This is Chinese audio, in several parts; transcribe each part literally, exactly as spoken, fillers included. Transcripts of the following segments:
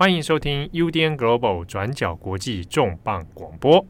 欢迎收听 U D N Global 转角国际重磅广播。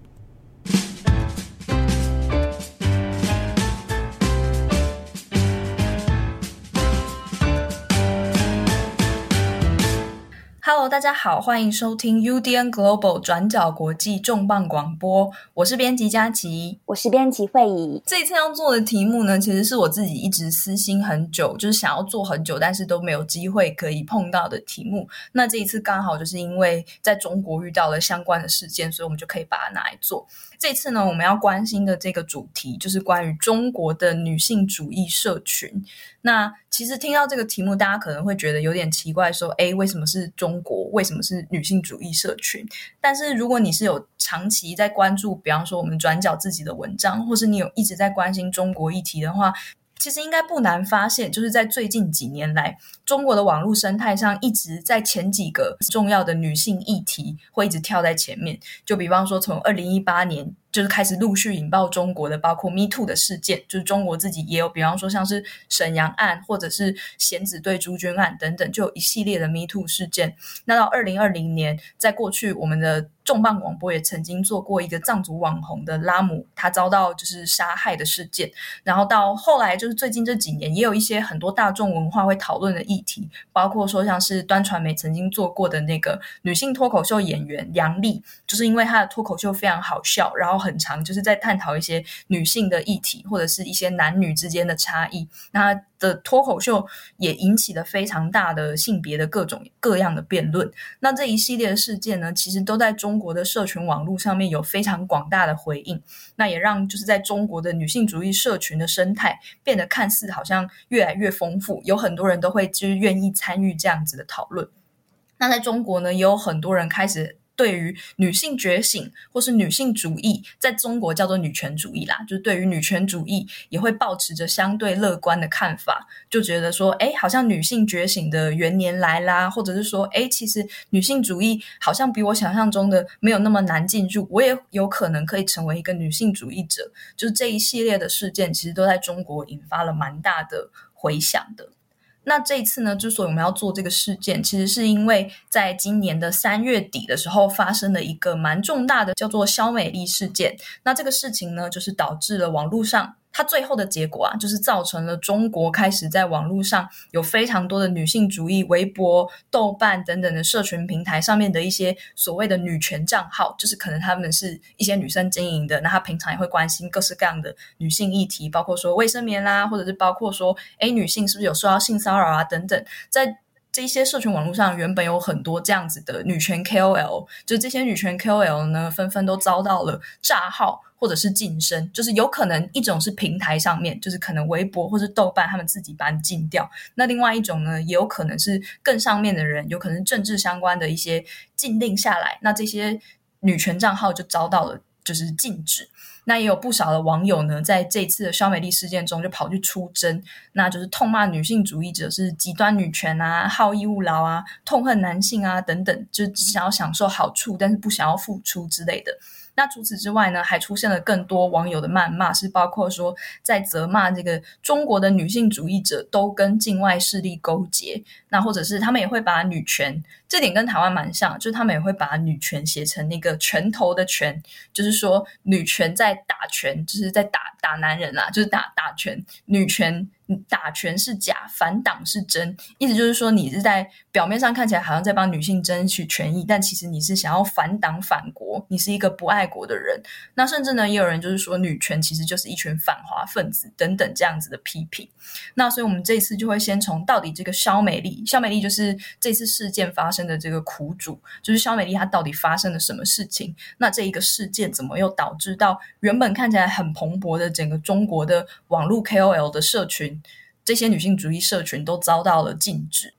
Hello， 大家好，欢迎收听 U D N Global 转角国际重磅广播，我是编辑佳琪，我是编辑慧仪。这一次要做的题目呢，其实是我自己一直私心很久，就是想要做很久，但是都没有机会可以碰到的题目。那这一次刚好就是因为在中国遇到了相关的事件，所以我们就可以把它拿来做。这次呢，我们要关心的这个主题就是关于中国的女性主义社群。那其实听到这个题目，大家可能会觉得有点奇怪，说，诶，为什么是中国？为什么是女性主义社群？但是如果你是有长期在关注，比方说我们转角自己的文章，或是你有一直在关心中国议题的话，其实应该不难发现，就是在最近几年来，中国的网络生态上一直在前几个重要的女性议题会一直跳在前面。就比方说从二零一八年就是开始陆续引爆中国的，包括 MeToo 的事件，就是中国自己也有，比方说像是沈阳案或者是贤子对朱军案等等，就有一系列的 MeToo 事件。那到二零二零年，在过去我们的重磅广播也曾经做过一个藏族网红的拉姆，他遭到就是杀害的事件。然后到后来就是最近这几年，也有一些很多大众文化会讨论的议题，包括说像是端传媒曾经做过的那个女性脱口秀演员杨丽，就是因为她的脱口秀非常好笑，然后很常就是在探讨一些女性的议题或者是一些男女之间的差异，那她的脱口秀也引起了非常大的性别的各种各样的辩论。那这一系列的事件呢，其实都在中国的社群网络上面有非常广大的回应，那也让就是在中国的女性主义社群的生态变得看似好像越来越丰富，有很多人都会就是愿意参与这样子的讨论。那在中国呢，也有很多人开始对于女性觉醒或是女性主义，在中国叫做女权主义啦，就是对于女权主义也会抱持着相对乐观的看法，就觉得说，诶，好像女性觉醒的元年来啦，或者是说，诶，其实女性主义好像比我想象中的没有那么难进入，我也有可能可以成为一个女性主义者。就是这一系列的事件其实都在中国引发了蛮大的回响的。那这一次呢，之所以我们要做这个事件，其实是因为在今年的三月底的时候发生了一个蛮重大的叫做肖美丽事件。那这个事情呢，就是导致了网络上，它最后的结果啊，就是造成了中国开始在网络上有非常多的女性主义微博、豆瓣等等的社群平台上面的一些所谓的女权账号，就是可能他们是一些女生经营的，那她平常也会关心各式各样的女性议题，包括说卫生棉啦，或者是包括说，诶，女性是不是有受到性骚扰啊等等。在这些社群网络上原本有很多这样子的女权 K O L， 就这些女权 K O L 呢，纷纷都遭到了诈号或者是禁声，就是有可能一种是平台上面，就是可能微博或是豆瓣他们自己把你禁掉，那另外一种呢，也有可能是更上面的人，有可能政治相关的一些禁令下来，那这些女权账号就遭到了就是禁止。那也有不少的网友呢，在这次的肖美丽事件中就跑去出征，那就是痛骂女性主义者是极端女权啊、好逸恶劳啊、痛恨男性啊等等，就只想要享受好处但是不想要付出之类的。那除此之外呢，还出现了更多网友的谩骂，是包括说在责骂这个中国的女性主义者都跟境外势力勾结，那或者是他们也会把女权，这点跟台湾蛮像，就是他们也会把女权写成那个拳头的拳，就是说女权在打拳，就是在打打男人啦，就是打打拳，女权打拳是假，反党是真，意思就是说你是在表面上看起来好像在帮女性争取权益，但其实你是想要反党反国，你是一个不爱国的人。那甚至呢，也有人就是说女权其实就是一群反华分子等等这样子的批评。那所以我们这次就会先从到底这个肖美丽，肖美丽就是这次事件发生的这个苦主，就是肖美丽她到底发生了什么事情，那这一个事件怎么又导致到原本看起来很蓬勃的整个中国的网络 K O L 的社群，这些女性主义社群都遭到了禁止。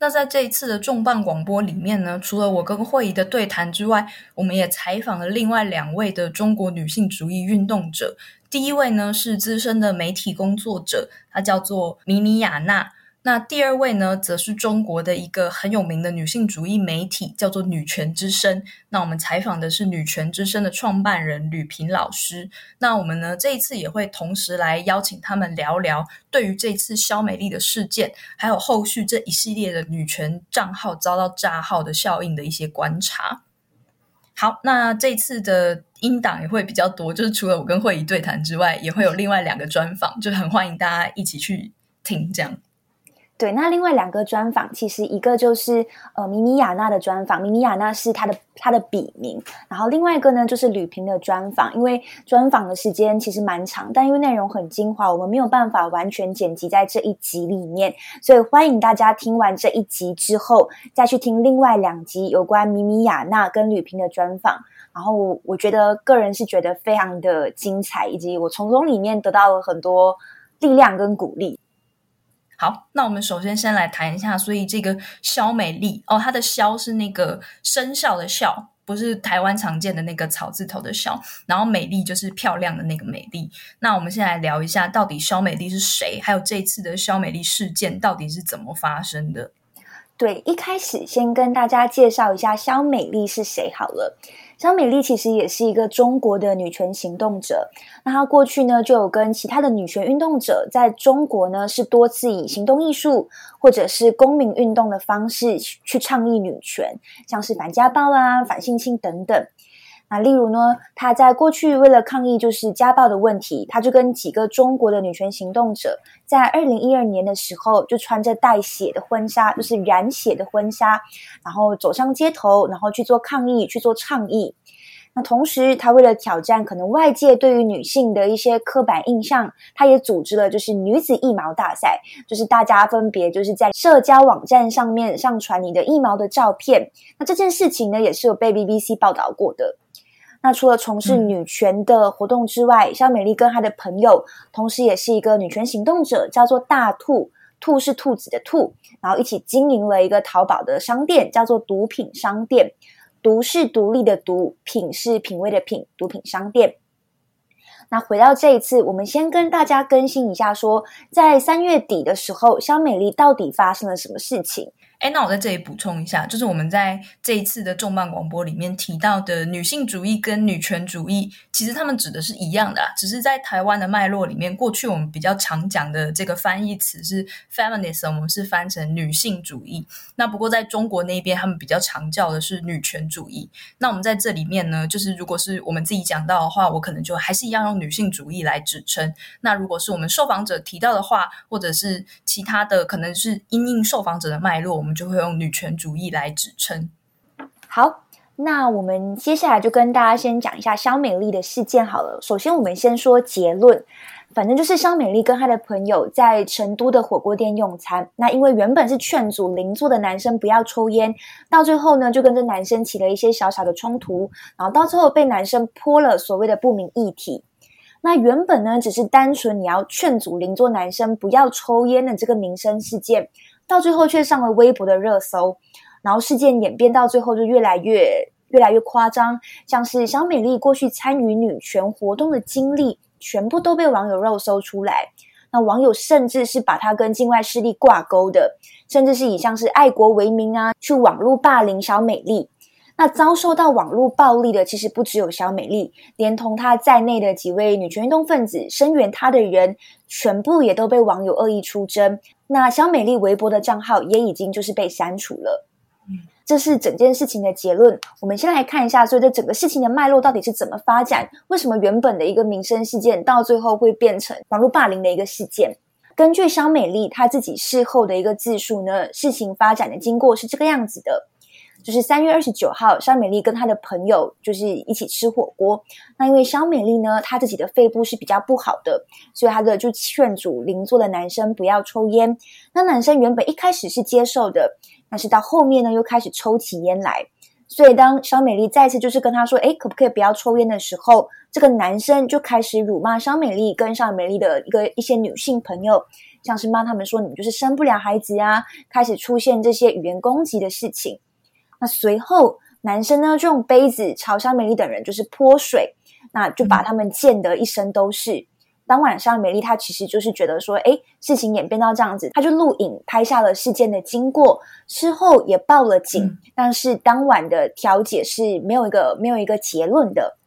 那在这一次的重磅广播里面呢，除了我跟慧仪的对谈之外，我们也采访了另外两位的中国女性主义运动者。第一位呢，是资深的媒体工作者，她叫做米米亚娜，那第二位呢，则是中国的一个很有名的女性主义媒体，叫做女权之声。那我们采访的是女权之声的创办人吕平老师。那我们呢，这一次也会同时来邀请他们聊聊对于这次肖美丽的事件，还有后续这一系列的女权账号遭到炸号的效应的一些观察。好，那这次的音档也会比较多，就是除了我跟慧仪对谈之外，也会有另外两个专访，就很欢迎大家一起去听这样。对，那另外两个专访，其实一个就是呃米米亚娜的专访，米米亚娜是她的她的笔名，然后另外一个呢就是吕平的专访，因为专访的时间其实蛮长，但因为内容很精华，我们没有办法完全剪辑在这一集里面，所以欢迎大家听完这一集之后，再去听另外两集有关米米亚娜跟吕平的专访。然后我觉得个人是觉得非常的精彩，以及我从中里面得到了很多力量跟鼓励。好，那我们首先先来谈一下，所以这个肖美丽哦，她的肖是那个生肖的肖，不是台湾常见的那个草字头的肖，然后美丽就是漂亮的那个美丽。那我们先来聊一下，到底肖美丽是谁，还有这次的肖美丽事件到底是怎么发生的。对，一开始先跟大家介绍一下肖美丽是谁好了。肖美丽其实也是一个中国的女权行动者，那她过去呢就有跟其他的女权运动者在中国呢是多次以行动艺术或者是公民运动的方式去倡议女权，像是反家暴啊、反性侵等等。那例如呢，她在过去为了抗议就是家暴的问题，她就跟几个中国的女权行动者在二零一二年的时候就穿着带血的婚纱，就是染血的婚纱，然后走上街头，然后去做抗议，去做倡议。那同时她为了挑战可能外界对于女性的一些刻板印象，她也组织了就是女子腋毛大赛，就是大家分别就是在社交网站上面上传你的腋毛的照片。那这件事情呢也是有被 B B C 报道过的。那除了从事女权的活动之外，肖美丽跟她的朋友同时也是一个女权行动者，叫做大兔，兔是兔子的兔，然后一起经营了一个淘宝的商店，叫做毒品商店，毒是独立的毒，品是品味的品，毒品商店。那回到这一次，我们先跟大家更新一下说，在三月底的时候，肖美丽到底发生了什么事情。诶，那我在这里补充一下，就是我们在这一次的重磅广播里面提到的女性主义跟女权主义，其实他们指的是一样的啊，只是在台湾的脉络里面，过去我们比较常讲的这个翻译词是 feminism， 我们是翻成女性主义。那不过在中国那边，他们比较常叫的是女权主义。那我们在这里面呢，就是如果是我们自己讲到的话，我可能就还是一样用女性主义来指称。那如果是我们受访者提到的话，或者是其他的，可能是因应受访者的脉络，我们我们就会用女权主义来指称。好，那我们接下来就跟大家先讲一下肖美丽的事件好了。首先我们先说结论，反正就是肖美丽跟她的朋友在成都的火锅店用餐，那因为原本是劝阻邻座的男生不要抽烟，到最后呢就跟这男生起了一些小小的冲突，然后到最后被男生泼了所谓的不明液体。那原本呢只是单纯你要劝阻邻座男生不要抽烟的这个民生事件，到最后却上了微博的热搜，然后事件演变到最后就越来越越来越夸张，像是肖美丽过去参与女权活动的经历，全部都被网友肉搜出来。那网友甚至是把她跟境外势力挂钩的，甚至是以像是爱国为名啊，去网络霸凌肖美丽。那遭受到网络暴力的其实不只有肖美丽，连同她在内的几位女权运动分子声援她的人，全部也都被网友恶意出征。那肖美丽微博的账号也已经就是被删除了。这是整件事情的结论。我们先来看一下，所以这整个事情的脉络到底是怎么发展，为什么原本的一个民生事件到最后会变成网络霸凌的一个事件。根据肖美丽她自己事后的一个自述呢，事情发展的经过是这个样子的。就是三月二十九号，肖美丽跟她的朋友就是一起吃火锅，那因为肖美丽呢她自己的肺部是比较不好的，所以她就劝阻邻座的男生不要抽烟。那男生原本一开始是接受的，但是到后面呢又开始抽起烟来，所以当肖美丽再次就是跟她说诶可不可以不要抽烟的时候，这个男生就开始辱骂肖美丽跟肖美丽的一个一些女性朋友，像是骂他们说你们就是生不了孩子啊，开始出现这些语言攻击的事情。那随后男生呢就用杯子朝肖美丽等人就是泼水，那就把他们溅得一身都是。当晚上美丽她其实就是觉得说，诶，事情演变到这样子，她就录影拍下了事件的经过，事后也报了警、嗯、但是当晚的调解是没有一个没有一个结论的。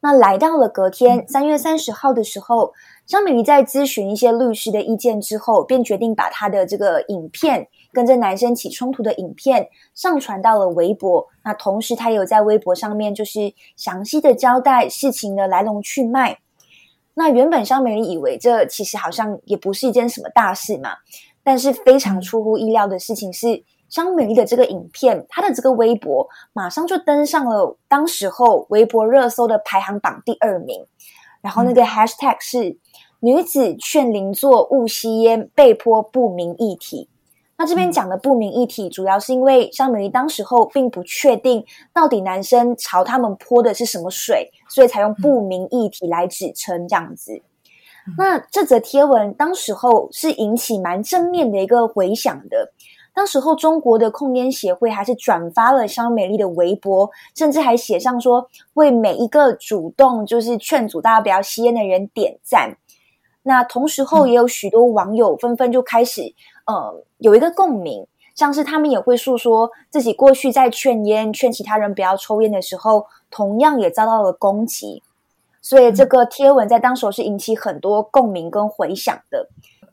那来到了隔天三月三十号的时候，张美瑜在咨询一些律师的意见之后，便决定把她的这个影片，跟这男生起冲突的影片上传到了微博。那同时她有在微博上面就是详细的交代事情的来龙去脉。那原本张美瑜以为这其实好像也不是一件什么大事嘛，但是非常出乎意料的事情是，张美丽的这个影片，她的这个微博马上就登上了当时候微博热搜的排行榜第二名，然后那个 hashtag 是、嗯、女子劝邻座勿吸烟被迫不明议题。那这边讲的不明议题主要是因为张美丽当时候并不确定到底男生朝他们泼的是什么水，所以才用不明议题来指称这样子。那这则贴文当时候是引起蛮正面的一个回响的，当时候中国的控烟协会还是转发了张美丽的微博，甚至还写上说为每一个主动就是劝阻大家不要吸烟的人点赞。那同时候也有许多网友纷纷就开始呃有一个共鸣，像是他们也会诉说自己过去在劝烟劝其他人不要抽烟的时候同样也遭到了攻击，所以这个贴文在当时是引起很多共鸣跟回响的。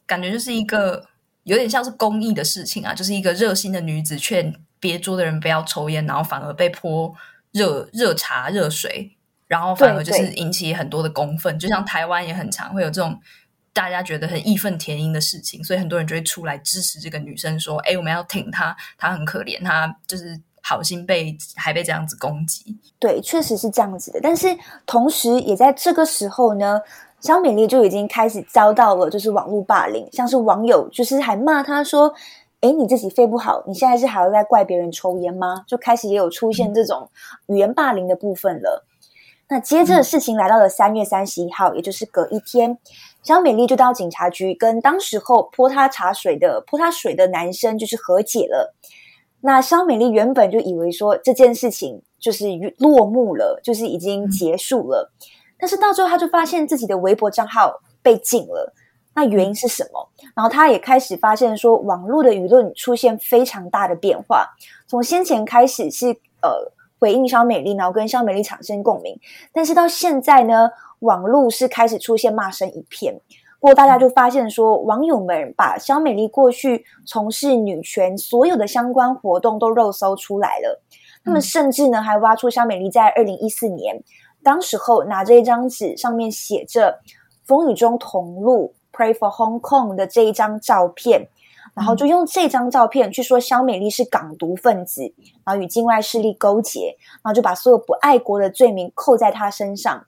感觉就是一个有点像是公益的事情啊，就是一个热心的女子劝别桌的人不要抽烟，然后反而被泼 热, 热茶热水，然后反而就是引起很多的公愤。就像台湾也很常会有这种大家觉得很义愤填膺的事情，所以很多人就会出来支持这个女生说，诶，我们要挺她，她很可怜，她就是好心被还被这样子攻击。对，确实是这样子的。但是同时也在这个时候呢，张美丽就已经开始遭到了就是网络霸凌，像是网友就是还骂她说，诶，你自己肺不好，你现在是还要在怪别人抽烟吗？就开始也有出现这种语言霸凌的部分了。那接着事情来到了三月三十一号、嗯、也就是隔一天，张美丽就到警察局跟当时候泼她茶水的泼她水的男生就是和解了。那张美丽原本就以为说这件事情就是落幕了，就是已经结束了、嗯，但是到最后他就发现自己的微博账号被禁了，那原因是什么？然后他也开始发现说网络的舆论出现非常大的变化，从先前开始是呃回应肖美丽，然后跟肖美丽产生共鸣，但是到现在呢，网络是开始出现骂声一片。不过大家就发现说，网友们把肖美丽过去从事女权所有的相关活动都肉搜出来了，他们甚至呢还挖出肖美丽在二零一四年当时候拿着一张纸，上面写着风雨中同路 Pray for Hong Kong 的这一张照片，然后就用这张照片去说肖美丽是港独分子，然后与境外势力勾结，然后就把所有不爱国的罪名扣在她身上。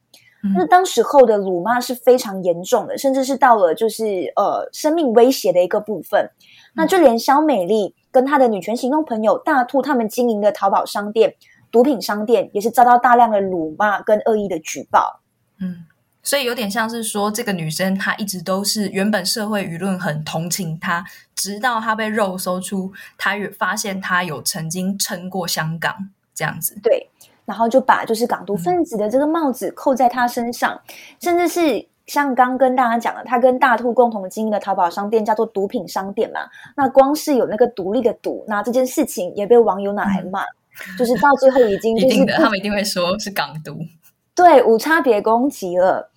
那当时候的辱骂是非常严重的，甚至是到了就是呃生命威胁的一个部分。那就连肖美丽跟她的女权行动朋友大兔他们经营的淘宝商店毒品商店也是遭到大量的辱骂跟恶意的举报。嗯，所以有点像是说这个女生她一直都是原本社会舆论很同情她，直到她被肉搜出她发现她有曾经撑过香港这样子。对，然后就把就是港独分子的这个帽子扣在她身上、嗯、甚至是像刚跟大家讲的，他跟大兔共同经营的淘宝商店叫做毒品商店嘛，那光是有那个独立的毒，那这件事情也被网友拿来骂、嗯，就是到最后已经、就是、一定的，他们一定会说是港独，对，无差别攻击了。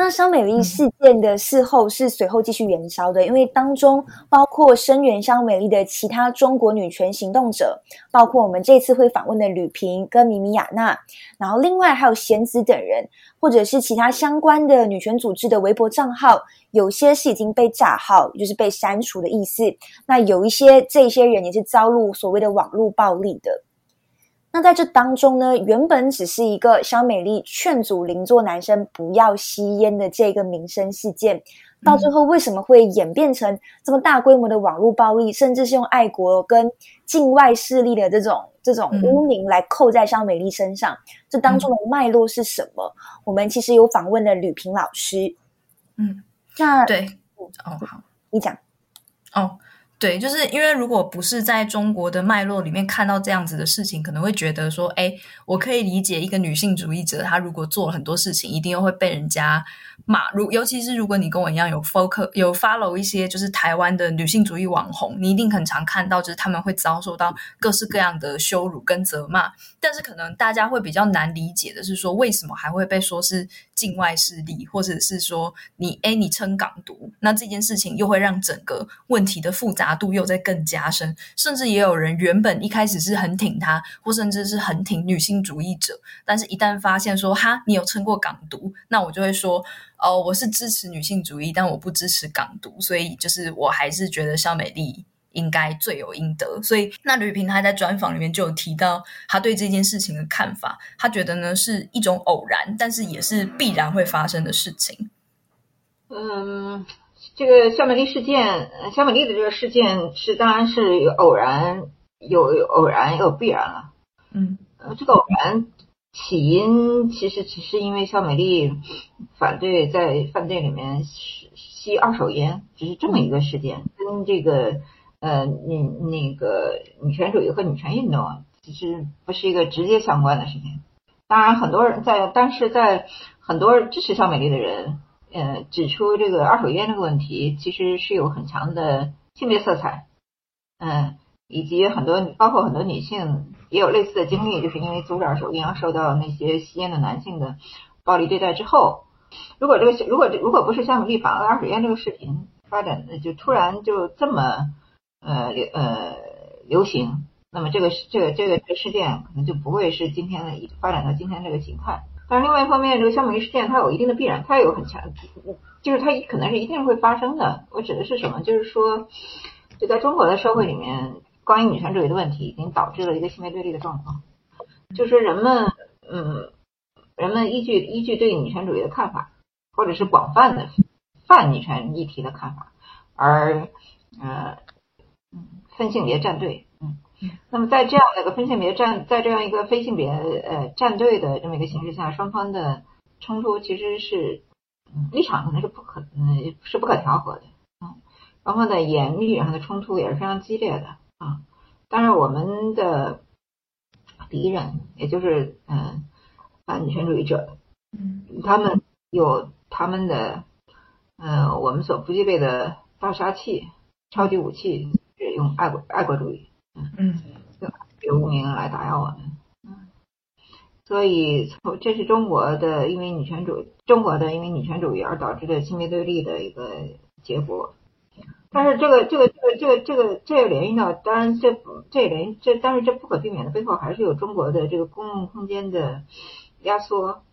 那肖美丽事件的事后是随后继续延烧的、嗯、因为当中包括声援肖美丽的其他中国女权行动者，包括我们这次会访问的吕萍跟米米亚娜，然后另外还有贤子等人，或者是其他相关的女权组织的微博账号，有些是已经被炸号，就是被删除的意思，那有一些这些人也是遭入所谓的网络暴力的。那在这当中呢，原本只是一个肖美丽劝阻邻座男生不要吸烟的这个民生事件，到最后为什么会演变成这么大规模的网络暴力，甚至是用爱国跟境外势力的这种这种污名来扣在肖美丽身上、嗯、这当中的脉络是什么？我们其实有访问了吕萍老师。嗯，那对，哦，好，你讲。哦，对，就是因为如果不是在中国的脉络里面看到这样子的事情，可能会觉得说，哎，我可以理解一个女性主义者，她如果做了很多事情，一定又会被人家骂。如尤其是如果你跟我一样有 focus 有 follow 一些就是台湾的女性主义网红，你一定很常看到就是他们会遭受到各式各样的羞辱跟责骂。但是可能大家会比较难理解的是说，为什么还会被说是境外势力，或者是说你哎你撑港独，那这件事情又会让整个问题的复杂度又在更加深，甚至也有人原本一开始是很挺他，或甚至是很挺女性主义者，但是一旦发现说哈你有撑过港独，那我就会说哦，我是支持女性主义，但我不支持港独，所以就是我还是觉得肖美丽应该罪有应得。所以那吕平他在专访里面就有提到他对这件事情的看法，他觉得呢是一种偶然，但是也是必然会发生的事情。嗯，这个肖美丽事件，肖美丽的这个事件是当然是有偶然，有有偶然，有必然了。嗯，呃，这个偶然起因其实只是因为肖美丽反对在饭店里面吸二手烟，只是这么一个事件，跟这个呃女那个女权主义和女权运动啊，其实不是一个直接相关的事情。当然，很多人在，但是在很多支持肖美丽的人。呃，指出这个二手烟这个问题，其实是有很强的性别色彩，嗯、呃，以及很多包括很多女性也有类似的经历，就是因为阻止二手烟而受到那些吸烟的男性的暴力对待之后，如果这个如果如果不是肖美丽反对二手烟这个视频发展的就突然就这么呃呃流行，那么这个这个这个这个事件可能就不会是今天的发展到今天这个情况。但是另外一方面，这个肖美丽事件它有一定的必然，它有很强，就是它可能是一定会发生的。我指的是什么？就是说，就在中国的社会里面，关于女权主义的问题已经导致了一个性别对立的状况，就是人们，嗯，人们依据依据对女权主义的看法，或者是广泛的泛女权议题的看法，而呃，分性别站队。那么在这样的一个分性别战，在这样一个非性别呃战队的这么一个形式下，双方的冲突其实是立场可能是不可嗯是不可调和的啊，双方的言语上的冲突也是非常激烈的啊。当然，我们的敌人，也就是嗯反女权主义者，他们有他们的呃我们所不具备的大杀器、超级武器，是用爱国爱国主义。嗯，用无名来打压我们，嗯，所以这是中国的因为女权主中国的因为女权主义而导致的性别对立的一个结果。但是这个这个这个这个这也联系到，当然这这联这但是这不可避免的背后还是有中国的这个公共空间的压缩，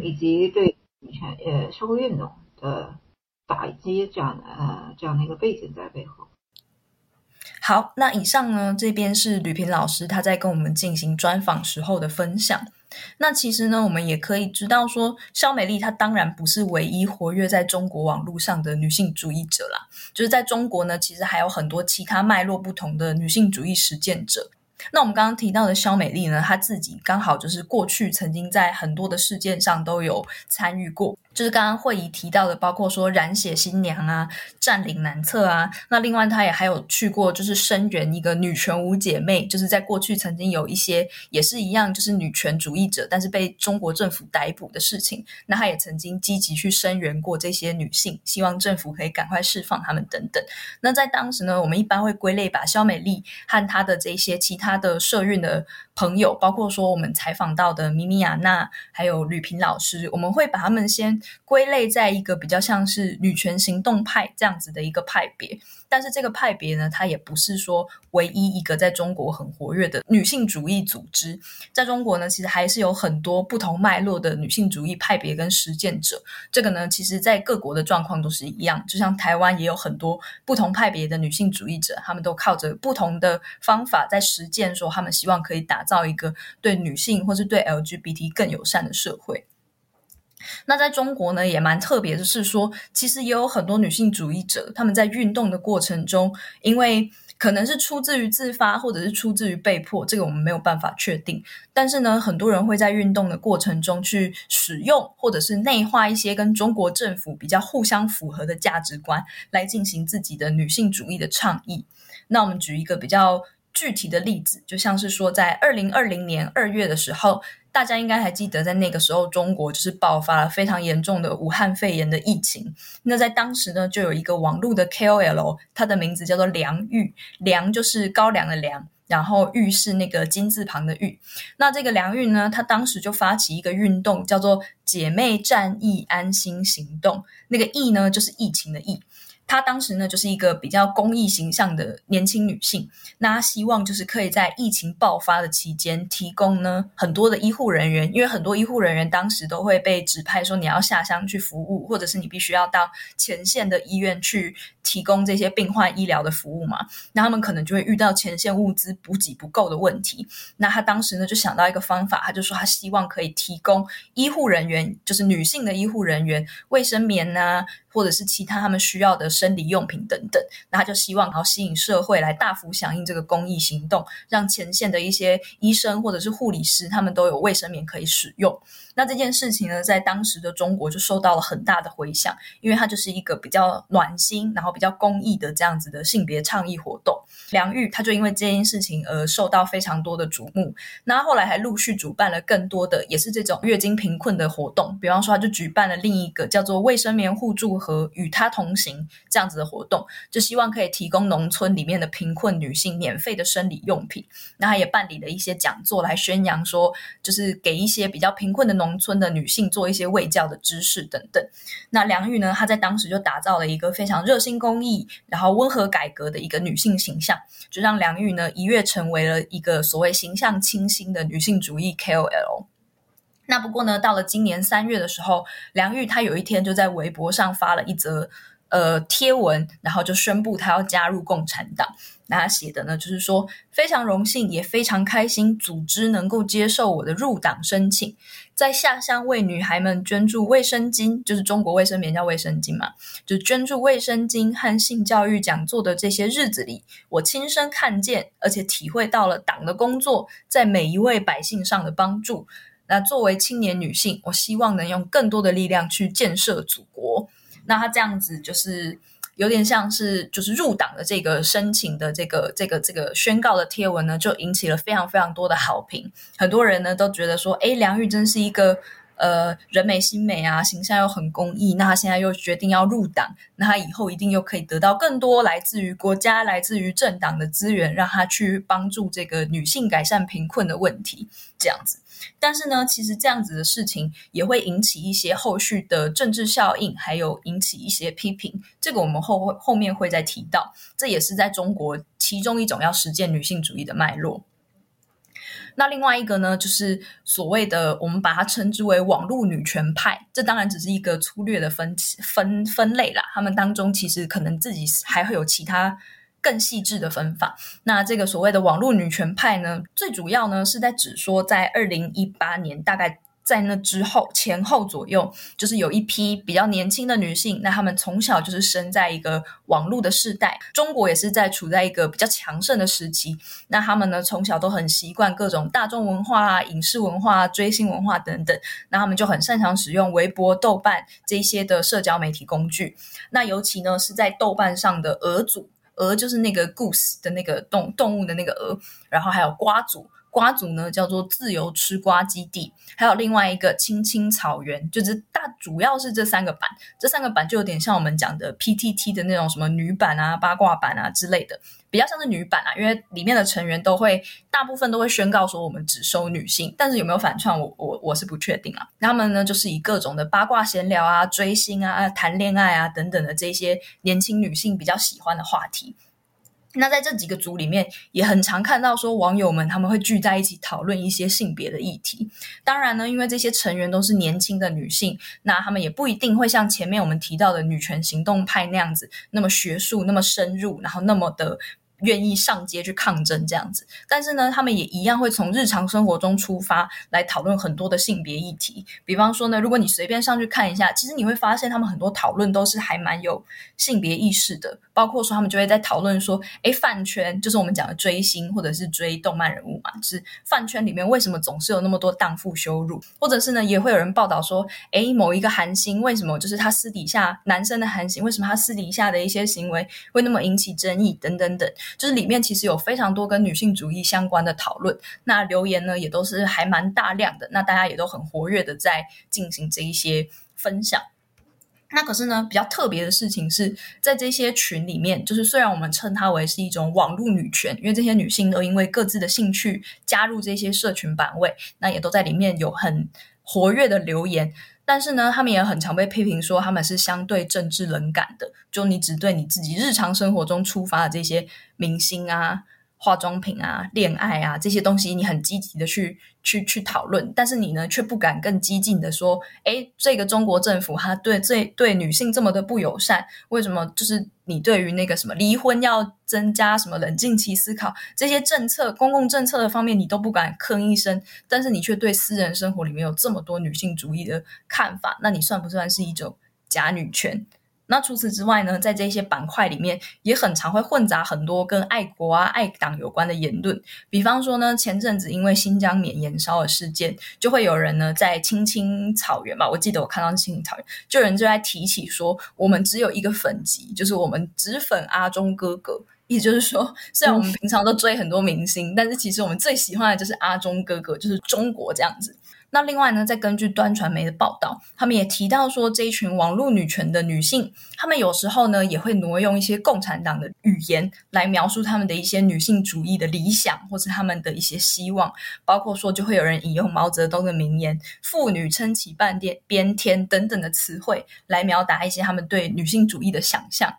以及对女权呃社会运动的打击这样的呃这样的一个背景在背后。好，那以上呢，这边是吕平老师他在跟我们进行专访时候的分享。那其实呢，我们也可以知道说，肖美丽她当然不是唯一活跃在中国网络上的女性主义者啦，就是在中国呢，其实还有很多其他脉络不同的女性主义实践者。那我们刚刚提到的肖美丽呢，她自己刚好就是过去曾经在很多的事件上都有参与过，就是刚刚会议提到的，包括说染血新娘啊、占领南侧啊，那另外她也还有去过就是声援一个女权五姐妹，就是在过去曾经有一些也是一样就是女权主义者但是被中国政府逮捕的事情，那她也曾经积极去声援过这些女性，希望政府可以赶快释放她们等等。那在当时呢，我们一般会归类把肖美丽和她的这些其他他的社运的朋友，包括说我们采访到的米米亚娜还有吕平老师，我们会把他们先归类在一个比较像是女权行动派这样子的一个派别。但是这个派别呢，它也不是说唯一一个在中国很活跃的女性主义组织，在中国呢，其实还是有很多不同脉络的女性主义派别跟实践者。这个呢，其实在各国的状况都是一样，就像台湾也有很多不同派别的女性主义者，他们都靠着不同的方法在实践说他们希望可以打造一个对女性或是对 L G B T 更友善的社会。那在中国呢，也蛮特别的是说，其实也有很多女性主义者，他们在运动的过程中，因为可能是出自于自发或者是出自于被迫，这个我们没有办法确定，但是呢很多人会在运动的过程中去使用或者是内化一些跟中国政府比较互相符合的价值观来进行自己的女性主义的倡议。那我们举一个比较具体的例子，就像是说在二零二零年二月的时候，大家应该还记得在那个时候中国就是爆发了非常严重的武汉肺炎的疫情。那在当时呢就有一个网络的 K O L， 他的名字叫做梁玉，梁就是高粱的梁，然后玉是那个金字旁的玉。那这个梁玉呢，他当时就发起一个运动叫做姐妹战疫安心行动，那个疫呢就是疫情的疫。她当时呢就是一个比较公益形象的年轻女性，那她希望就是可以在疫情爆发的期间提供呢很多的医护人员，因为很多医护人员当时都会被指派说你要下乡去服务，或者是你必须要到前线的医院去提供这些病患医疗的服务嘛，那他们可能就会遇到前线物资补给不够的问题。那她当时呢就想到一个方法，她就说她希望可以提供医护人员，就是女性的医护人员卫生棉啊，或者是其他他们需要的生理用品等等，那他就希望然后吸引社会来大幅响应这个公益行动，让前线的一些医生或者是护理师他们都有卫生棉可以使用。那这件事情呢在当时的中国就受到了很大的回响，因为它就是一个比较暖心然后比较公益的这样子的性别倡议活动。梁玉他就因为这件事情而受到非常多的瞩目，那后来还陆续主办了更多的也是这种月经贫困的活动，比方说他就举办了另一个叫做卫生棉互助和与他同行这样子的活动，就希望可以提供农村里面的贫困女性免费的生理用品。那他也办理了一些讲座来宣扬说就是给一些比较贫困的农村的女性做一些卫教的知识等等。那梁玉呢她在当时就打造了一个非常热心公益然后温和改革的一个女性形象，就让梁玉呢一跃成为了一个所谓形象清新的女性主义 K O L。那不过呢到了今年三月的时候，梁玉她有一天就在微博上发了一则呃贴文，然后就宣布她要加入共产党。那他写的呢就是说，非常荣幸也非常开心组织能够接受我的入党申请，在下乡为女孩们捐助卫生巾，就是中国卫生棉叫卫生巾嘛，就捐助卫生巾和性教育讲座的这些日子里，我亲身看见而且体会到了党的工作在每一位百姓上的帮助。那作为青年女性，我希望能用更多的力量去建设祖国。那他这样子就是有点像是就是入党的这个申请的这个这个这个宣告的贴文呢，就引起了非常非常多的好评。很多人呢都觉得说，诶，梁玉真是一个呃人美心美啊，形象又很公益，那他现在又决定要入党，那他以后一定又可以得到更多来自于国家来自于政党的资源，让他去帮助这个女性改善贫困的问题这样子。但是呢其实这样子的事情也会引起一些后续的政治效应，还有引起一些批评，这个我们后后面会再提到，这也是在中国其中一种要实践女性主义的脉络。那另外一个呢就是所谓的我们把它称之为网络女权派，这当然只是一个粗略的 分, 分, 分类啦，他们当中其实可能自己还会有其他更细致的分法。那这个所谓的网络女权派呢，最主要呢是在指说在二零一八年大概在那之后前后左右，就是有一批比较年轻的女性，那她们从小就是生在一个网络的世代，中国也是在处在一个比较强盛的时期，那她们呢从小都很习惯各种大众文化啊、影视文化啊、追星文化等等，那她们就很擅长使用微博、豆瓣这些的社交媒体工具。那尤其呢是在豆瓣上的俄组，鹅就是那个 goose 的那个动动物的那个鹅，然后还有瓜组，瓜组呢叫做自由吃瓜基地，还有另外一个青青草原，就是大主要是这三个版，这三个版就有点像我们讲的 P T T 的那种什么女版啊、八卦版啊之类的，比较像是女版啊，因为里面的成员都会大部分都会宣告说我们只收女性，但是有没有反串我我我是不确定啊。他们呢就是以各种的八卦闲聊啊、追星啊、谈恋爱啊等等的这些年轻女性比较喜欢的话题。那在这几个组里面也很常看到说网友们他们会聚在一起讨论一些性别的议题，当然呢因为这些成员都是年轻的女性，那他们也不一定会像前面我们提到的女权行动派那样子那么学术、那么深入，然后那么的愿意上街去抗争这样子，但是呢他们也一样会从日常生活中出发来讨论很多的性别议题。比方说呢，如果你随便上去看一下，其实你会发现他们很多讨论都是还蛮有性别意识的，包括说他们就会在讨论说诶饭圈，就是我们讲的追星或者是追动漫人物嘛，就是饭圈里面为什么总是有那么多荡妇羞辱，或者是呢也会有人报道说诶某一个韩星为什么就是他私底下男生的韩星为什么他私底下的一些行为会那么引起争议等等等，就是里面其实有非常多跟女性主义相关的讨论，那留言呢也都是还蛮大量的，那大家也都很活跃的在进行这一些分享。那可是呢比较特别的事情是在这些群里面，就是虽然我们称它为是一种网络女权，因为这些女性都因为各自的兴趣加入这些社群版位，那也都在里面有很活跃的留言，但是呢他们也很常被批评说他们是相对政治冷感的，就你只对你自己日常生活中出发的这些明星啊化妆品啊恋爱啊这些东西你很积极的去去去讨论，但是你呢却不敢更激进的说诶这个中国政府他对这对女性这么的不友善，为什么就是你对于那个什么离婚要增加什么冷静期思考这些政策公共政策的方面你都不敢吭一声，但是你却对私人生活里面有这么多女性主义的看法，那你算不算是一种假女权？那除此之外呢，在这些板块里面也很常会混杂很多跟爱国啊爱党有关的言论。比方说呢，前阵子因为新疆棉延烧的事件，就会有人呢在青青草原吧，我记得我看到青青草原就有人就在提起说我们只有一个粉籍，就是我们只粉阿中哥哥，意思就是说虽然我们平常都追很多明星、嗯、但是其实我们最喜欢的就是阿中哥哥，就是中国这样子。那另外呢，再根据端传媒的报道，他们也提到说这一群网络女权的女性，他们有时候呢也会挪用一些共产党的语言来描述他们的一些女性主义的理想或是他们的一些希望，包括说就会有人引用毛泽东的名言妇女撑起半边天等等的词汇来表达一些他们对女性主义的想象。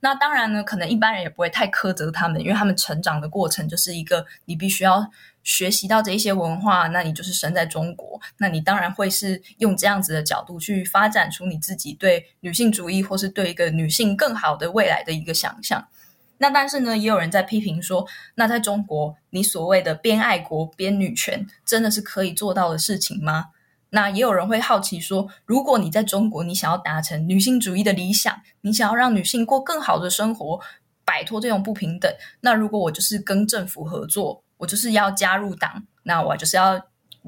那当然呢可能一般人也不会太苛责他们，因为他们成长的过程就是一个你必须要学习到这一些文化，那你就是生在中国，那你当然会是用这样子的角度去发展出你自己对女性主义或是对一个女性更好的未来的一个想象。那但是呢也有人在批评说，那在中国你所谓的边爱国边女权真的是可以做到的事情吗？那也有人会好奇说，如果你在中国你想要达成女性主义的理想，你想要让女性过更好的生活，摆脱这种不平等，那如果我就是跟政府合作，我就是要加入党，那我就是要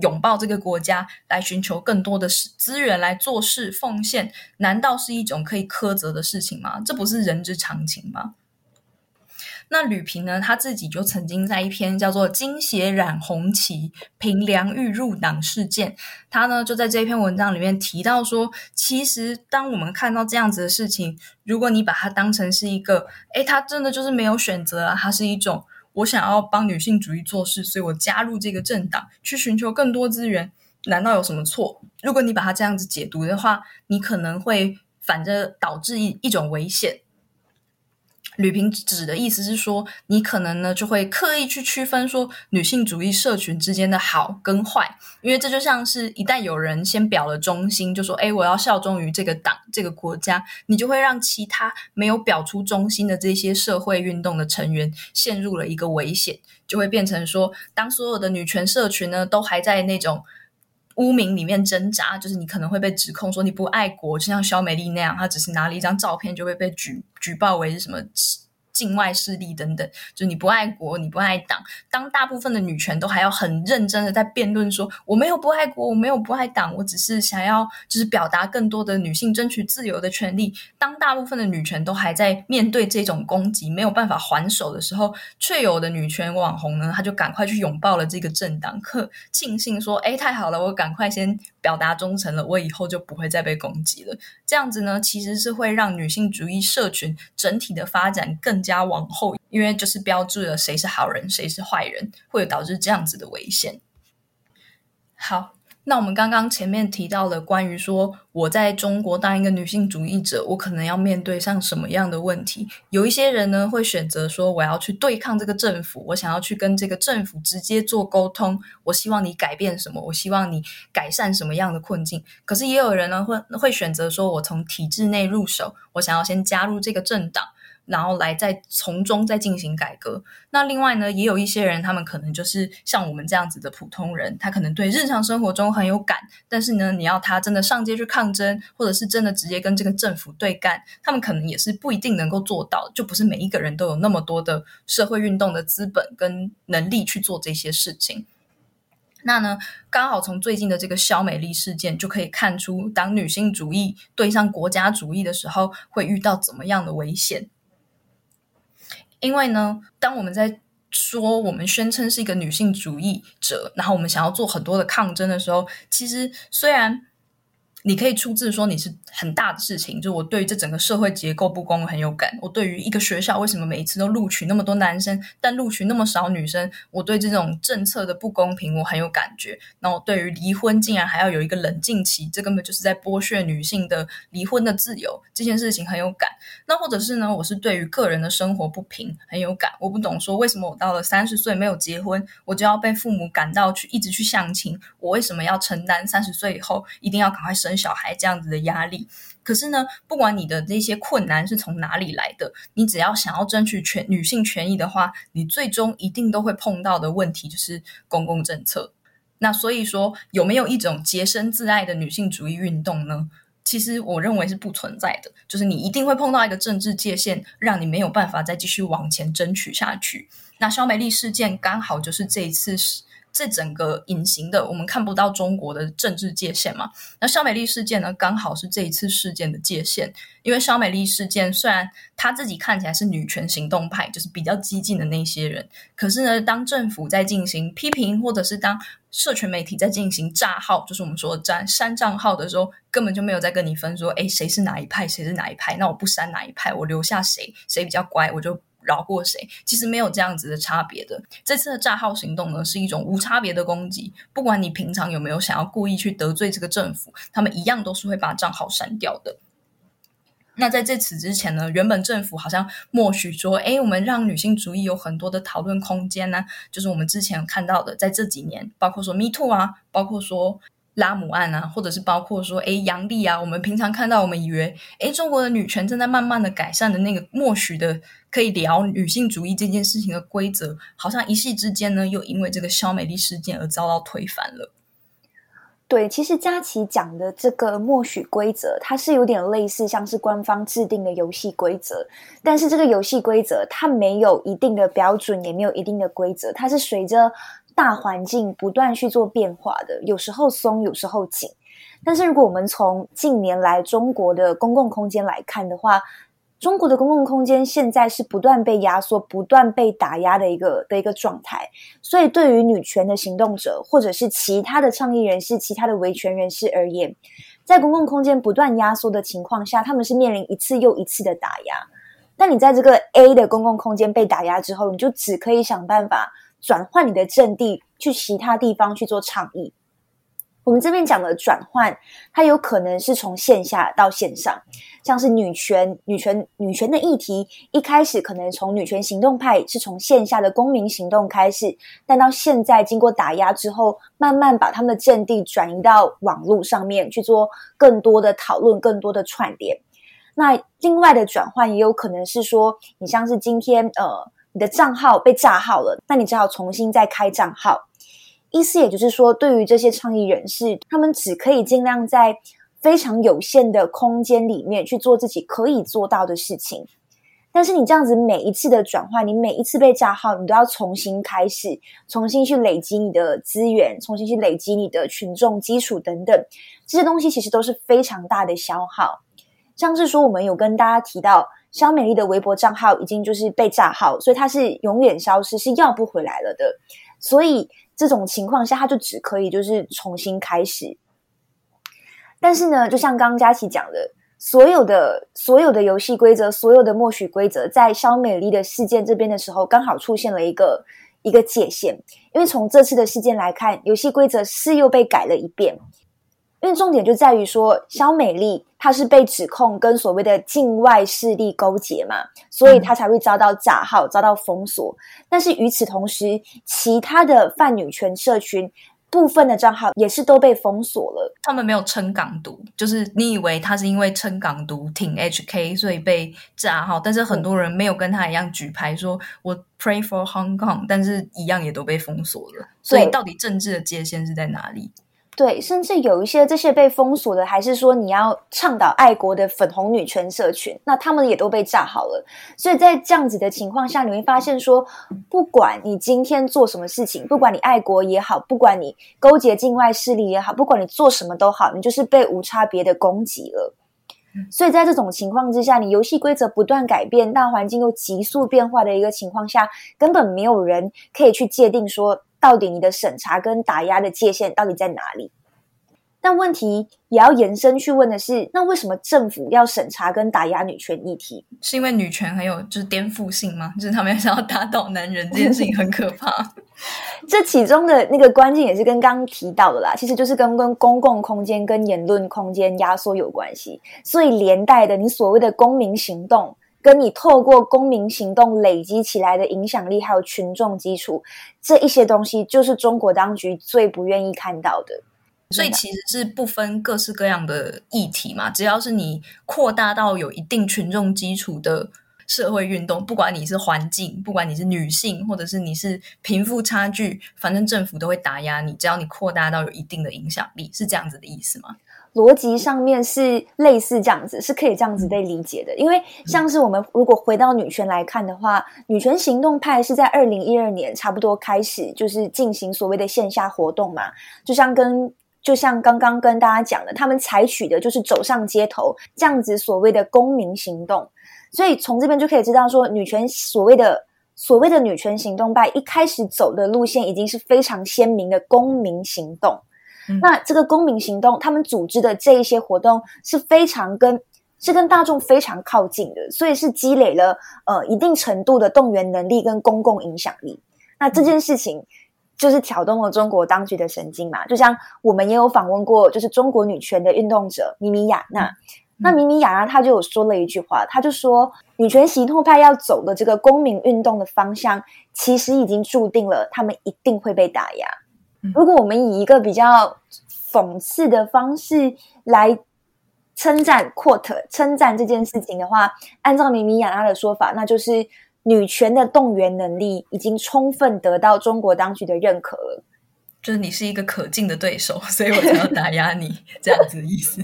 拥抱这个国家来寻求更多的资源来做事奉献，难道是一种可以苛责的事情吗？这不是人之常情吗？那吕频呢他自己就曾经在一篇叫做《金血染红旗凭良玉入党事件》，他呢就在这篇文章里面提到说，其实当我们看到这样子的事情，如果你把它当成是一个诶他真的就是没有选择啊，它是一种我想要帮女性主义做事，所以我加入这个政党去寻求更多资源，难道有什么错？如果你把它这样子解读的话，你可能会反着导致一一种危险。吕频指的意思是说，你可能呢就会刻意去区分说女性主义社群之间的好跟坏，因为这就像是一旦有人先表了忠心，就说诶我要效忠于这个党这个国家，你就会让其他没有表出忠心的这些社会运动的成员陷入了一个危险，就会变成说当所有的女权社群呢都还在那种污名里面挣扎，就是你可能会被指控说你不爱国，就像肖美丽那样，她只是拿了一张照片就会被举举报为什么境外势力等等，就是你不爱国你不爱党。当大部分的女权都还要很认真的在辩论说我没有不爱国我没有不爱党，我只是想要就是表达更多的女性争取自由的权利，当大部分的女权都还在面对这种攻击没有办法还手的时候，却有的女权网红呢她就赶快去拥抱了这个政党，可庆幸说诶太好了，我赶快先表达忠诚了，我以后就不会再被攻击了。这样子呢其实是会让女性主义社群整体的发展更加往后，因为就是标志了谁是好人谁是坏人，会导致这样子的危险。好，那我们刚刚前面提到了关于说我在中国当一个女性主义者我可能要面对上什么样的问题，有一些人呢会选择说我要去对抗这个政府，我想要去跟这个政府直接做沟通，我希望你改变什么，我希望你改善什么样的困境。可是也有人呢会会选择说我从体制内入手，我想要先加入这个政党，然后来再从中再进行改革。那另外呢，也有一些人他们可能就是像我们这样子的普通人，他可能对日常生活中很有感，但是呢你要他真的上街去抗争，或者是真的直接跟这个政府对干，他们可能也是不一定能够做到，就不是每一个人都有那么多的社会运动的资本跟能力去做这些事情。那呢，刚好从最近的这个肖美丽事件就可以看出，当女性主义对上国家主义的时候会遇到怎么样的危险。因为呢，当我们在说我们宣称是一个女性主义者，然后我们想要做很多的抗争的时候，其实虽然你可以出自说你是很大的事情，就我对于这整个社会结构不公很有感，我对于一个学校为什么每一次都录取那么多男生但录取那么少女生，我对这种政策的不公平我很有感觉，然后对于离婚竟然还要有一个冷静期，这根本就是在剥削女性的离婚的自由，这件事情很有感。那或者是呢，我是对于个人的生活不平很有感，我不懂说为什么我到了三十岁没有结婚，我就要被父母赶到去一直去相亲，我为什么要承担三十岁以后一定要赶快生跟小孩这样子的压力。可是呢，不管你的这些困难是从哪里来的，你只要想要争取全女性权益的话，你最终一定都会碰到的问题就是公共政策。那所以说，有没有一种洁身自爱的女性主义运动呢？其实我认为是不存在的，就是你一定会碰到一个政治界限，让你没有办法再继续往前争取下去。那肖美丽事件刚好就是这一次这整个隐形的我们看不到中国的政治界限嘛。那肖美丽事件呢，刚好是这一次事件的界限。因为肖美丽事件虽然她自己看起来是女权行动派，就是比较激进的那些人，可是呢，当政府在进行批评，或者是当社群媒体在进行炸号，就是我们说的删账号的时候，根本就没有在跟你分说诶谁是哪一派谁是哪一派，那我不删哪一派，我留下谁，谁比较乖我就饶过谁，其实没有这样子的差别的。这次的炸号行动呢，是一种无差别的攻击，不管你平常有没有想要故意去得罪这个政府，他们一样都是会把账号删掉的。那在这次之前呢，原本政府好像默许说诶我们让女性主义有很多的讨论空间啊，就是我们之前看到的在这几年，包括说 MeToo 啊，包括说拉姆案啊，或者是包括说诶杨丽啊，我们平常看到我们以为诶中国的女权正在慢慢的改善的那个默许的可以聊女性主义这件事情的规则，好像一夕之间呢又因为这个肖美丽事件而遭到推翻了。对，其实佳琪讲的这个默许规则，它是有点类似像是官方制定的游戏规则，但是这个游戏规则它没有一定的标准，也没有一定的规则，它是随着大环境不断去做变化的，有时候松有时候紧。但是如果我们从近年来中国的公共空间来看的话，中国的公共空间现在是不断被压缩不断被打压的一个的一个状态，所以对于女权的行动者或者是其他的倡议人士其他的维权人士而言，在公共空间不断压缩的情况下，他们是面临一次又一次的打压。但你在这个 A 的公共空间被打压之后，你就只可以想办法转换你的阵地去其他地方去做倡议。我们这边讲的转换，它有可能是从线下到线上，像是女权女权女权的议题，一开始可能从女权行动派是从线下的公民行动开始，但到现在经过打压之后，慢慢把他们的阵地转移到网络上面去做更多的讨论，更多的串联。那另外的转换也有可能是说，你像是今天呃你的账号被炸号了，那你只好重新再开账号。意思也就是说，对于这些倡议人士，他们只可以尽量在非常有限的空间里面去做自己可以做到的事情。但是你这样子每一次的转换，你每一次被炸号，你都要重新开始，重新去累积你的资源，重新去累积你的群众基础等等，这些东西其实都是非常大的消耗。像是说我们有跟大家提到肖美丽的微博账号已经就是被炸号，所以它是永远消失，是要不回来了的。所以这种情况下，它就只可以就是重新开始。但是呢，就像刚刚佳琪讲的，所有的所有的游戏规则，所有的默许规则，在肖美丽的事件这边的时候，刚好出现了一个一个界限。因为从这次的事件来看，游戏规则是又被改了一遍。因为重点就在于说，肖美丽她是被指控跟所谓的境外势力勾结嘛，所以她才会遭到炸号、遭到封锁。但是与此同时，其他的泛女权社群部分的账号也是都被封锁了。他们没有撑港独，就是你以为他是因为撑港独挺 H K 所以被炸号，但是很多人没有跟他一样举牌说我 pray for Hong Kong， 但是一样也都被封锁了。所以到底政治的界限是在哪里？对，甚至有一些这些被封锁的，还是说你要倡导爱国的粉红女权社群，那他们也都被炸好了。所以在这样子的情况下，你会发现说，不管你今天做什么事情，不管你爱国也好，不管你勾结境外势力也好，不管你做什么都好，你就是被无差别的攻击了。所以在这种情况之下，你游戏规则不断改变，大环境又急速变化的一个情况下，根本没有人可以去界定说到底你的审查跟打压的界限到底在哪里？但问题也要延伸去问的是，那为什么政府要审查跟打压女权议题？是因为女权很有就是颠覆性吗？就是他们想要打倒男人这件事情很可怕。这其中的那个关键也是跟刚刚提到的啦，其实就是跟跟公共空间跟言论空间压缩有关系，所以连带的你所谓的公民行动跟你透过公民行动累积起来的影响力还有群众基础，这一些东西就是中国当局最不愿意看到的。所以其实是不分各式各样的议题嘛，只要是你扩大到有一定群众基础的社会运动，不管你是环境，不管你是女性，或者是你是贫富差距，反正政府都会打压你，只要你扩大到有一定的影响力，是这样子的意思吗？逻辑上面是类似这样子，是可以这样子被理解的。因为像是我们如果回到女权来看的话，女权行动派是在二零一二年差不多开始就是进行所谓的线下活动嘛，就像跟就像刚刚跟大家讲的，他们采取的就是走上街头这样子所谓的公民行动。所以从这边就可以知道说，女权所谓的所谓的女权行动派一开始走的路线已经是非常鲜明的公民行动。那这个公民行动他们组织的这一些活动是非常跟是跟大众非常靠近的，所以是积累了呃一定程度的动员能力跟公共影响力。那这件事情就是挑动了中国当局的神经嘛，就像我们也有访问过就是中国女权的运动者米米亚娜、嗯、那米米亚娜她就有说了一句话，她就说女权行动派要走的这个公民运动的方向其实已经注定了他们一定会被打压。如果我们以一个比较讽刺的方式来称赞 quote 称赞这件事情的话，按照米米亚娜的说法，那就是女权的动员能力已经充分得到中国当局的认可了，就是你是一个可敬的对手，所以我才要打压你这样子的意思。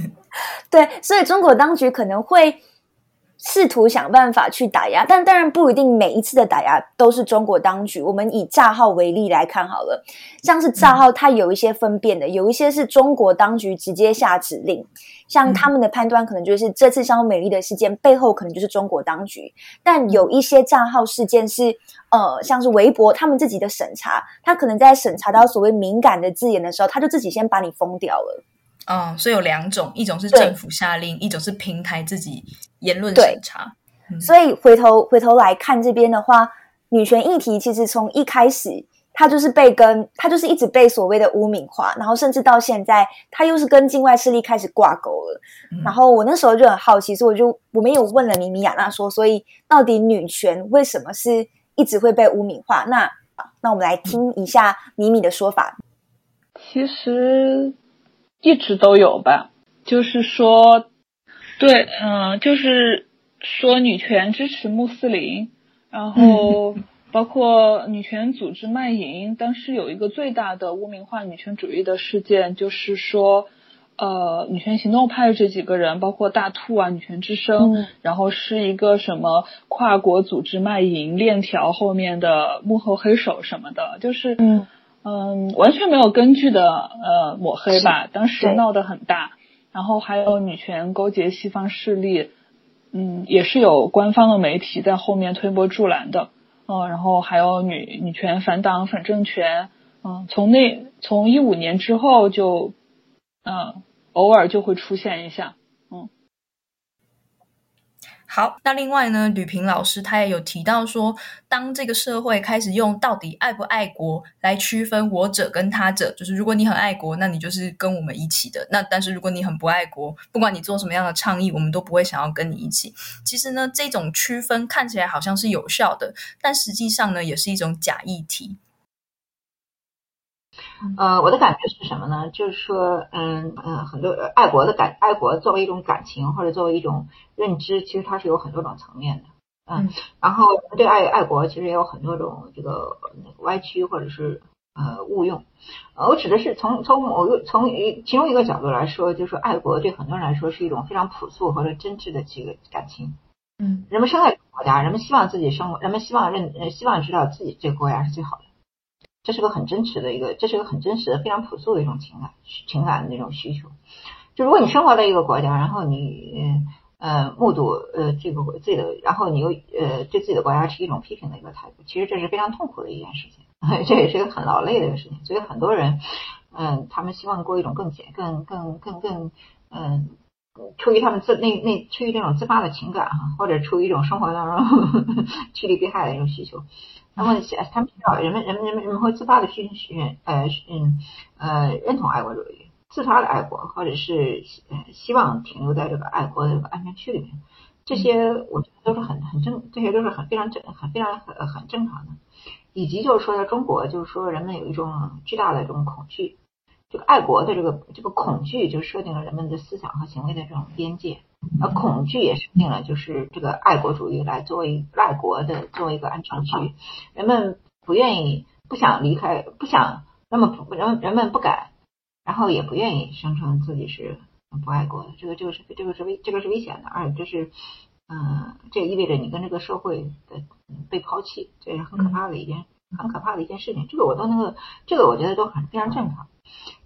对，所以中国当局可能会试图想办法去打压，但当然不一定每一次的打压都是中国当局。我们以炸号为例来看好了，像是炸号它有一些分辨的，有一些是中国当局直接下指令，像他们的判断可能就是这次香港美丽的事件背后可能就是中国当局，但有一些炸号事件是呃，像是微博他们自己的审查，他可能在审查到所谓敏感的字眼的时候，他就自己先把你封掉了。嗯，所以有两种，一种是政府下令，一种是平台自己言论审查、嗯、所以回头回头来看这边的话，女权议题其实从一开始它就是被跟它就是一直被所谓的污名化，然后甚至到现在它又是跟境外势力开始挂钩了、嗯、然后我那时候就很好奇，所以我就我们有问了米米亚娜说，所以到底女权为什么是一直会被污名化。那那我们来听一下米米的说法。其实一直都有吧，就是说对嗯、呃，就是说女权支持穆斯林，然后包括女权组织卖淫，当时有一个最大的污名化女权主义的事件，就是说呃，女权行动派这几个人包括大兔啊、女权之声、嗯、然后是一个什么跨国组织卖淫链条后面的幕后黑手什么的，就是嗯嗯，完全没有根据的呃抹黑吧，当时闹得很大。然后还有女权勾结西方势力，嗯，也是有官方的媒体在后面推波助澜的。嗯、呃，然后还有女女权反党反政权，嗯、呃，从那从一五年之后就，嗯、呃，偶尔就会出现一下。好，那另外呢，吕平老师他也有提到说，当这个社会开始用到底爱不爱国来区分我者跟他者，就是如果你很爱国，那你就是跟我们一起的，那但是如果你很不爱国，不管你做什么样的倡议，我们都不会想要跟你一起。其实呢，这种区分看起来好像是有效的，但实际上呢，也是一种假议题。呃，我的感觉是什么呢？就是说，嗯嗯，很多爱国的感，爱国作为一种感情或者作为一种认知，其实它是有很多种层面的，嗯。嗯然后对爱爱国其实也有很多种这个歪曲或者是呃误用。呃，我指的是从从某个从其中一个角度来说，就是说爱国对很多人来说是一种非常朴素或者真挚的这个感情。嗯，人们生在这个国家，人们希望自己生，人们希望认，希望知道自己这个国家是最好的。这是个很真实的一个，这是个很真实的、非常朴素的一种情感，情感的那种需求。就如果你生活在一个国家，然后你呃目睹呃这个自己的，然后你又呃对自己的国家是一种批评的一个态度，其实这是非常痛苦的一件事情，这也是一个很劳累的一个事情。所以很多人，嗯、呃，他们希望过一种更简、更更更更，嗯、呃，出于他们自那那出于这种自发的情感啊，或者出于一种生活当中趋利避害的一种需求。那么他们知道人们人们人们人们会自发的去呃嗯呃认同爱国主义，自发的爱国，或者是希望停留在这个爱国的这个安全区里面，这些我觉得都是很很正，这些都是很非常正很非常很很正常的。以及就是说在中国，就是说人们有一种巨大的这种恐惧，这个爱国的这个这个恐惧就设定了人们的思想和行为的这种边界，而恐惧也设定了就是这个爱国主义来作为爱国的作为一个安全区，人们不愿意不想离开，不想那么人人们不敢，然后也不愿意声称自己是不爱国的，这个这个是这个是危这个是危险的，而且这是嗯、呃、这意味着你跟这个社会的被抛弃，这是很可怕的一件很可怕的一件事情，这个我都能够，这个我觉得都很非常正常。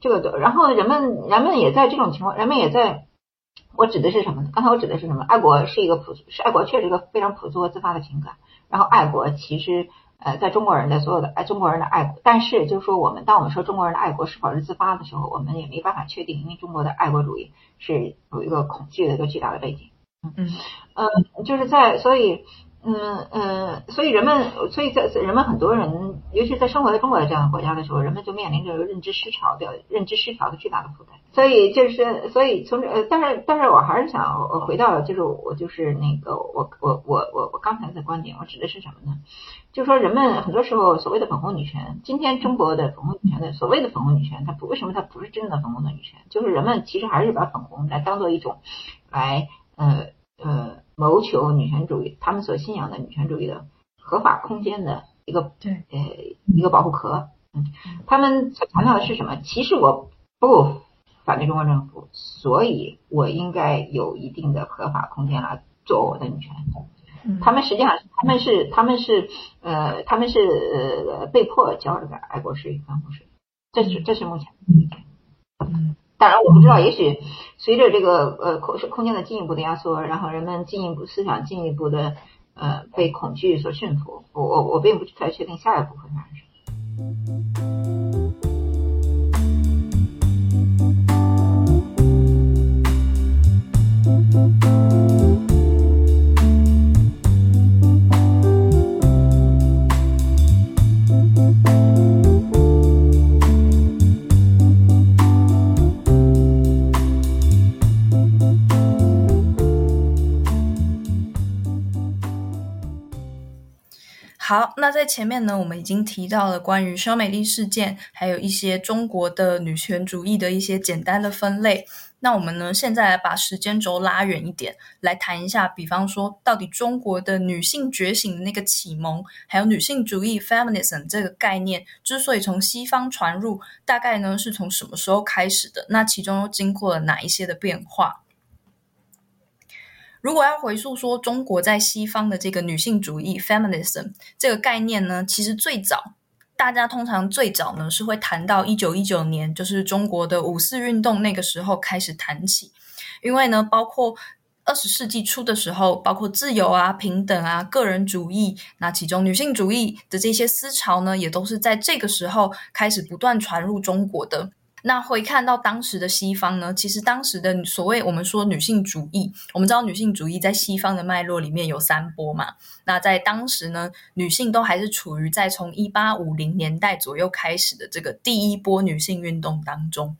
这个，然后人们，人们也在这种情况，人们也在，我指的是什么呢？刚才我指的是什么？爱国是一个朴素，是爱国确实一个非常朴素和自发的情感。然后爱国其实，呃，在中国人的所有的爱，中国人的爱国，但是就是说我们，当我们说中国人的爱国是否是自发的时候，我们也没办法确定，因为中国的爱国主义是有一个恐惧的一个巨大的背景。嗯嗯、呃，就是在，所以。嗯呃，所以人们，所以在人们很多人，尤其在生活在中国的这样的国家的时候，人们就面临着认知失调的认知失调的巨大的负担。所以就是，所以从呃，但是但是我还是想回到，就是我就是那个我我我我我刚才的观点，我指的是什么呢？就是说人们很多时候所谓的粉红女权，今天中国的粉红女权的所谓的粉红女权，它不为什么它不是真的粉红的女权？就是人们其实还是把粉红来当做一种来呃呃。呃谋求女权主义，他们所信仰的女权主义的合法空间的一个对呃一个保护壳，嗯，他们所强调的是什么？其实我不反对中国政府，所以我应该有一定的合法空间来做我的女权。嗯、他们实际上，他们是他们是呃他们是呃被迫交这个爱国税、反腐税，这是这是目前的意见。嗯。当然，我不知道，也许随着这个呃空空间的进一步的压缩，然后人们进一步思想进一步的呃被恐惧所驯服，我我我并不太确定下一步会发生什么。好，那在前面呢，我们已经提到了关于肖美丽事件，还有一些中国的女权主义的一些简单的分类。那我们呢，现在来把时间轴拉远一点，来谈一下，比方说，到底中国的女性觉醒的那个启蒙，还有女性主义 feminism 这个概念，之所以从西方传入，大概呢是从什么时候开始的？那其中又经过了哪一些的变化？如果要回溯说中国在西方的这个女性主义 feminism 这个概念呢，其实最早大家通常最早呢是会谈到一九一九年，就是中国的五四运动那个时候开始谈起，因为呢包括二十世纪初的时候，包括自由啊、平等啊、个人主义，那其中女性主义的这些思潮呢，也都是在这个时候开始不断传入中国的。那回看到当时的西方呢，其实当时的所谓我们说女性主义，我们知道女性主义在西方的脉络里面有三波嘛，那在当时呢，女性都还是处于在从一八五零年代左右开始的这个第一波女性运动当中。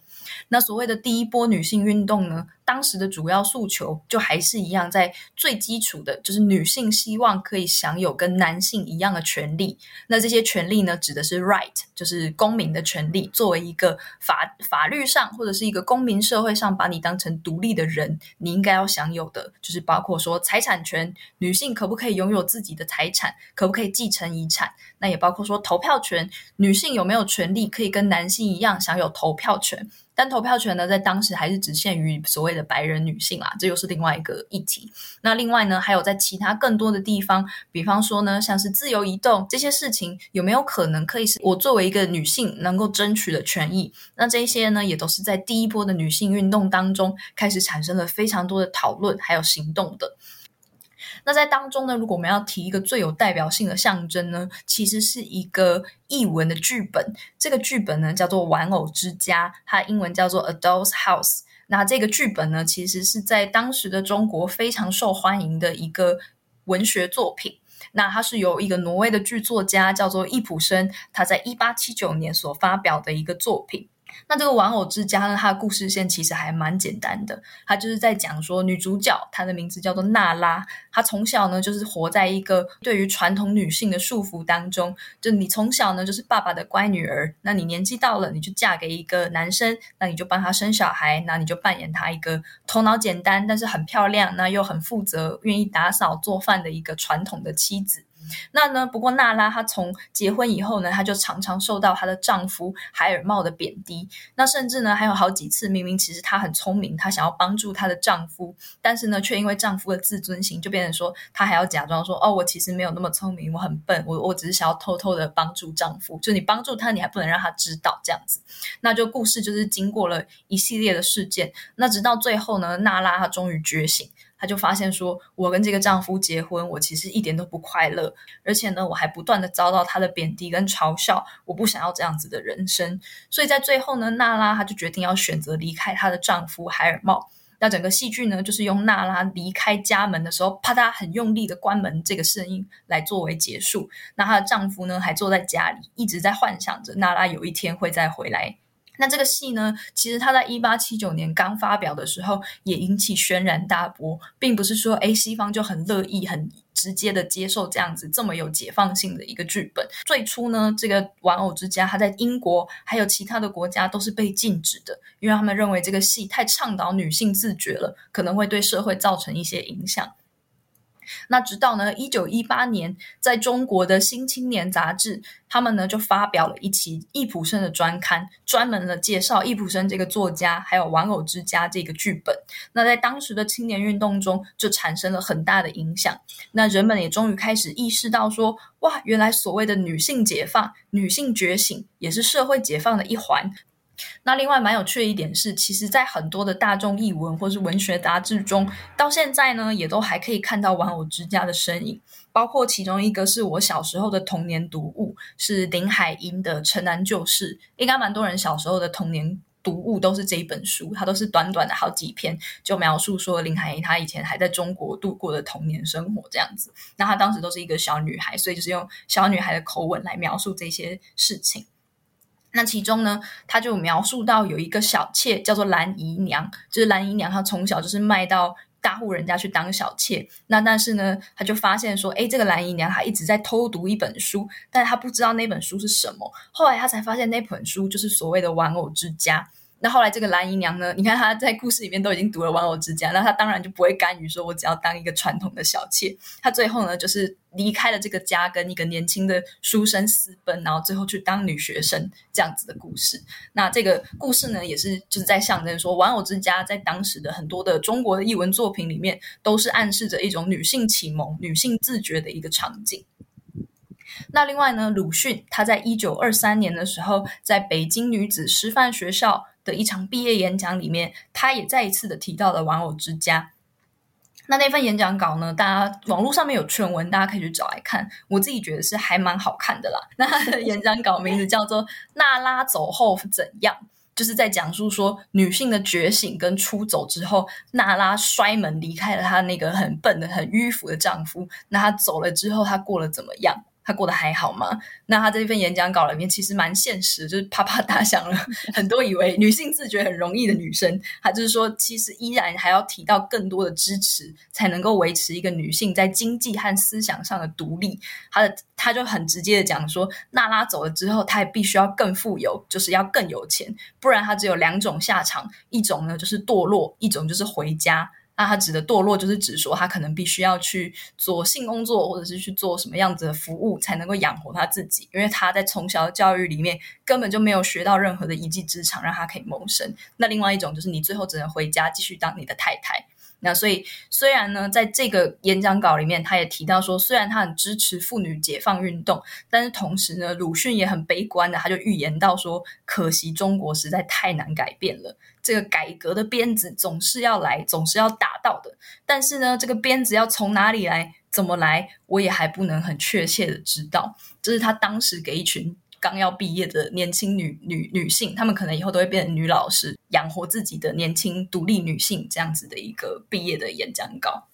那所谓的第一波女性运动呢，当时的主要诉求就还是一样，在最基础的就是女性希望可以享有跟男性一样的权利。那这些权利呢，指的是 right， 就是公民的权利，作为一个法法律上或者是一个公民社会上把你当成独立的人，你应该要享有的，就是包括说财产权，女性可不可以拥有自己的财产，可不可以继承遗产，那也包括说投票权，女性有没有权利可以跟男性一样享有投票权。但投票权呢，在当时还是只限于所谓的白人女性啦，这又是另外一个议题。那另外呢，还有在其他更多的地方，比方说呢，像是自由移动这些事情，有没有可能可以是我作为一个女性能够争取的权益？那这些呢，也都是在第一波的女性运动当中开始产生了非常多的讨论还有行动的。那在当中呢，如果我们要提一个最有代表性的象征呢，其实是一个译文的剧本。这个剧本呢叫做《玩偶之家》，它英文叫做 Adults House。 那这个剧本呢，其实是在当时的中国非常受欢迎的一个文学作品。那它是由一个挪威的剧作家叫做易卜生，他在一八七九年所发表的一个作品。那这个玩偶之家呢，它的故事线其实还蛮简单的，它就是在讲说女主角她的名字叫做娜拉，她从小呢就是活在一个对于传统女性的束缚当中，就你从小呢就是爸爸的乖女儿，那你年纪到了你就嫁给一个男生，那你就帮他生小孩，那你就扮演他一个头脑简单但是很漂亮，那又很负责，愿意打扫做饭的一个传统的妻子。那呢，不过娜拉她从结婚以后呢，她就常常受到她的丈夫海尔茂的贬低。那甚至呢还有好几次，明明其实她很聪明，她想要帮助她的丈夫，但是呢却因为丈夫的自尊心，就变成说她还要假装说，哦，我其实没有那么聪明，我很笨，我我只是想要偷偷的帮助丈夫，就你帮助他你还不能让他知道，这样子。那就故事就是经过了一系列的事件，那直到最后呢，娜拉她终于觉醒，她就发现说，我跟这个丈夫结婚，我其实一点都不快乐，而且呢我还不断的遭到他的贬低跟嘲笑，我不想要这样子的人生。所以在最后呢，娜拉她就决定要选择离开她的丈夫海尔茂。那整个戏剧呢，就是用娜拉离开家门的时候啪嗒很用力的关门这个声音来作为结束。那她的丈夫呢还坐在家里一直在幻想着娜拉有一天会再回来。那这个戏呢，其实它在一八七九年刚发表的时候也引起轩然大波，并不是说诶西方就很乐意很直接的接受这样子这么有解放性的一个剧本。最初呢，这个玩偶之家它在英国还有其他的国家都是被禁止的，因为他们认为这个戏太倡导女性自觉了，可能会对社会造成一些影响。那直到呢一九一八年，在中国的新青年杂志，他们呢就发表了一期易卜生的专刊，专门的介绍易卜生这个作家还有玩偶之家这个剧本。那在当时的青年运动中就产生了很大的影响，那人们也终于开始意识到说，哇，原来所谓的女性解放、女性觉醒也是社会解放的一环。那另外蛮有趣的一点是，其实在很多的大众译文或是文学杂志中，到现在呢也都还可以看到玩偶之家的身影，包括其中一个是我小时候的童年读物，是林海音的《城南旧事》。应该蛮多人小时候的童年读物都是这一本书，它都是短短的好几篇，就描述说林海音她以前还在中国度过的童年生活这样子。那她当时都是一个小女孩，所以就是用小女孩的口吻来描述这些事情。那其中呢，他就描述到有一个小妾叫做蓝姨娘，就是蓝姨娘她从小就是卖到大户人家去当小妾。那但是呢，他就发现说，诶，这个蓝姨娘她一直在偷读一本书，但她不知道那本书是什么。后来他才发现那本书就是所谓的玩偶之家。那后来这个蓝姨娘呢，你看她在故事里面都已经读了玩偶之家，那她当然就不会甘于说我只要当一个传统的小妾，她最后呢就是离开了这个家，跟一个年轻的书生私奔，然后最后去当女学生这样子的故事。那这个故事呢也是就是在象征说，玩偶之家在当时的很多的中国的译文作品里面都是暗示着一种女性启蒙、女性自觉的一个场景。那另外呢，鲁迅他在一九二三年的时候，在北京女子师范学校的一场毕业演讲里面，他也再一次的提到了玩偶之家。那那份演讲稿呢，大家网络上面有全文，大家可以去找来看，我自己觉得是还蛮好看的啦。那他的演讲稿名字叫做《娜拉走后怎样》，就是在讲述说女性的觉醒跟出走之后，娜拉摔门离开了她那个很笨的很迂腐的丈夫，那她走了之后她过了怎么样，他过得还好吗？那他这份演讲稿里面其实蛮现实，就是啪啪打响了很多以为女性自觉很容易的女生，他就是说其实依然还要提到更多的支持才能够维持一个女性在经济和思想上的独立。他的他就很直接的讲说，娜拉走了之后他也必须要更富有，就是要更有钱，不然他只有两种下场，一种呢就是堕落，一种就是回家。那他指的堕落就是指说他可能必须要去做性工作，或者是去做什么样子的服务才能够养活他自己，因为他在从小的教育里面根本就没有学到任何的一技之长让他可以谋生。那另外一种就是你最后只能回家继续当你的太太。那所以虽然呢在这个演讲稿里面他也提到说，虽然他很支持妇女解放运动，但是同时呢鲁迅也很悲观的，他就预言到说，可惜中国实在太难改变了，这个改革的鞭子总是要来，总是要打到的，但是呢这个鞭子要从哪里来怎么来我也还不能很确切的知道。这是他当时给一群刚要毕业的年轻 女, 女, 女性，她们可能以后都会变成女老师，养活自己的年轻独立女性这样子的一个毕业的演讲稿。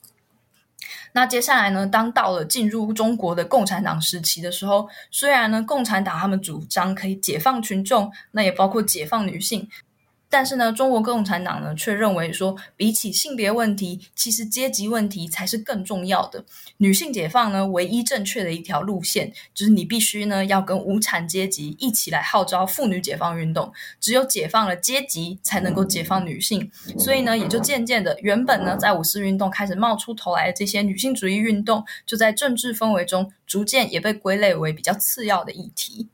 那接下来呢，当到了进入中国的共产党时期的时候，虽然呢共产党他们主张可以解放群众，那也包括解放女性，但是呢中国共产党呢却认为说，比起性别问题，其实阶级问题才是更重要的。女性解放呢唯一正确的一条路线就是你必须呢要跟无产阶级一起来号召妇女解放运动，只有解放了阶级才能够解放女性。所以呢也就渐渐的，原本呢在五四运动开始冒出头来的这些女性主义运动，就在政治氛围中逐渐也被归类为比较次要的议题。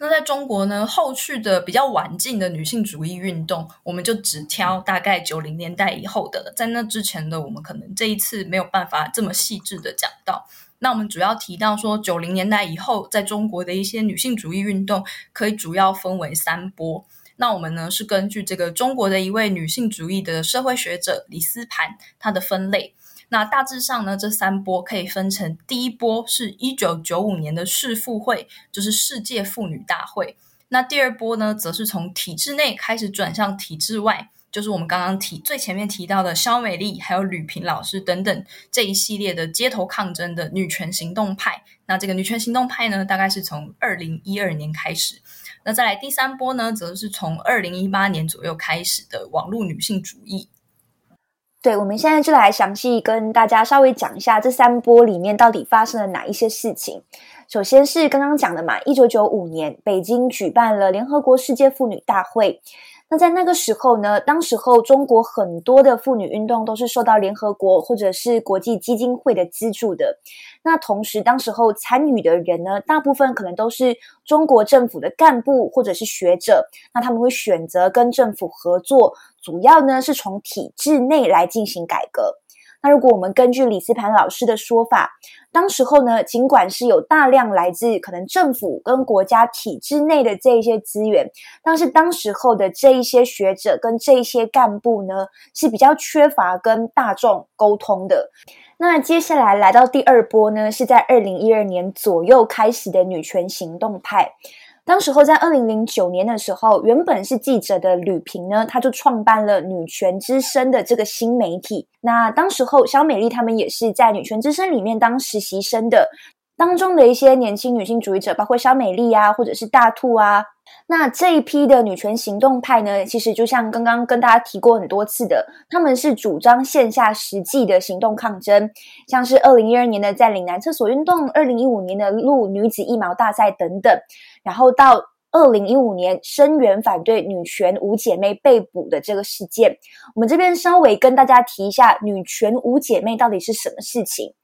那在中国呢，后续的比较晚近的女性主义运动，我们就只挑大概九零年代以后的了，在那之前的我们可能这一次没有办法这么细致的讲到。那我们主要提到说，九零年代以后在中国的一些女性主义运动可以主要分为三波。那我们呢是根据这个中国的一位女性主义的社会学者李斯盘她的分类。那大致上呢，这三波可以分成，第一波是一九九五年的世妇会，就是世界妇女大会。那第二波呢，则是从体制内开始转向体制外，就是我们刚刚提最前面提到的肖美丽还有吕平老师等等这一系列的街头抗争的女权行动派。那这个女权行动派呢，大概是从二零一二年开始。那再来第三波呢，则是从二零一八年左右开始的网络女性主义。对，我们现在就来详细跟大家稍微讲一下这三波里面到底发生了哪一些事情。首先是刚刚讲的嘛，一九九五年北京举办了联合国世界妇女大会。那在那个时候呢，当时候中国很多的妇女运动都是受到联合国或者是国际基金会的资助的。那同时当时候参与的人呢，大部分可能都是中国政府的干部或者是学者，那他们会选择跟政府合作，主要呢是从体制内来进行改革。那如果我们根据李斯盘老师的说法，当时候呢尽管是有大量来自可能政府跟国家体制内的这一些资源，但是当时候的这一些学者跟这一些干部呢是比较缺乏跟大众沟通的。那接下来来到第二波呢，是在二零一二年左右开始的女权行动派。当时候在二零零九年的时候，原本是记者的吕平呢，他就创办了女权之声的这个新媒体。那当时候肖美丽他们也是在女权之声里面当实习生的，当中的一些年轻女性主义者包括肖美丽啊，或者是大兔啊。那这一批的女权行动派呢，其实就像刚刚跟大家提过很多次的，他们是主张线下实际的行动抗争，像是二零一二年的在岭南厕所运动，二零一五年的路女子一毛大赛等等，然后到二零一五年声援反对女权五姐妹被捕的这个事件。我们这边稍微跟大家提一下女权五姐妹到底是什么事情。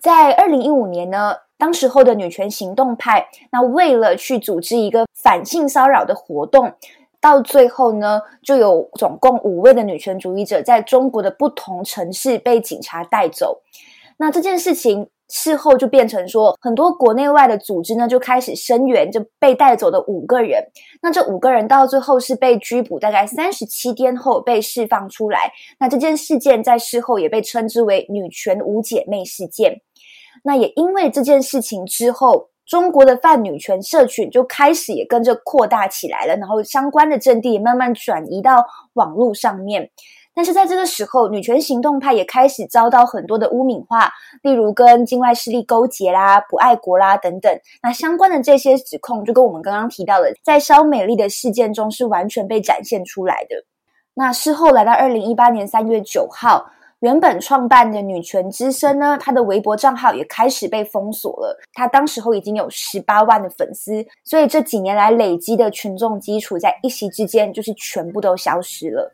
在二零一五年呢，当时候的女权行动派，那为了去组织一个反性骚扰的活动，到最后呢，就有总共五位的女权主义者在中国的不同城市被警察带走。那这件事情事后就变成说，很多国内外的组织呢就开始声援就被带走的五个人。那这五个人到最后是被拘捕大概三十七天后被释放出来。那这件事件在事后也被称之为女权五姐妹事件。那也因为这件事情之后，中国的泛女权社群就开始也跟着扩大起来了，然后相关的阵地也慢慢转移到网络上面。但是在这个时候，女权行动派也开始遭到很多的污名化，例如跟境外势力勾结啦、不爱国啦等等。那相关的这些指控，就跟我们刚刚提到的，在肖美丽的事件中是完全被展现出来的。那事后来到二零一八年三月九号，原本创办的女权之声呢，她的微博账号也开始被封锁了。她当时候已经有十八万的粉丝，所以这几年来累积的群众基础在一夕之间就是全部都消失了。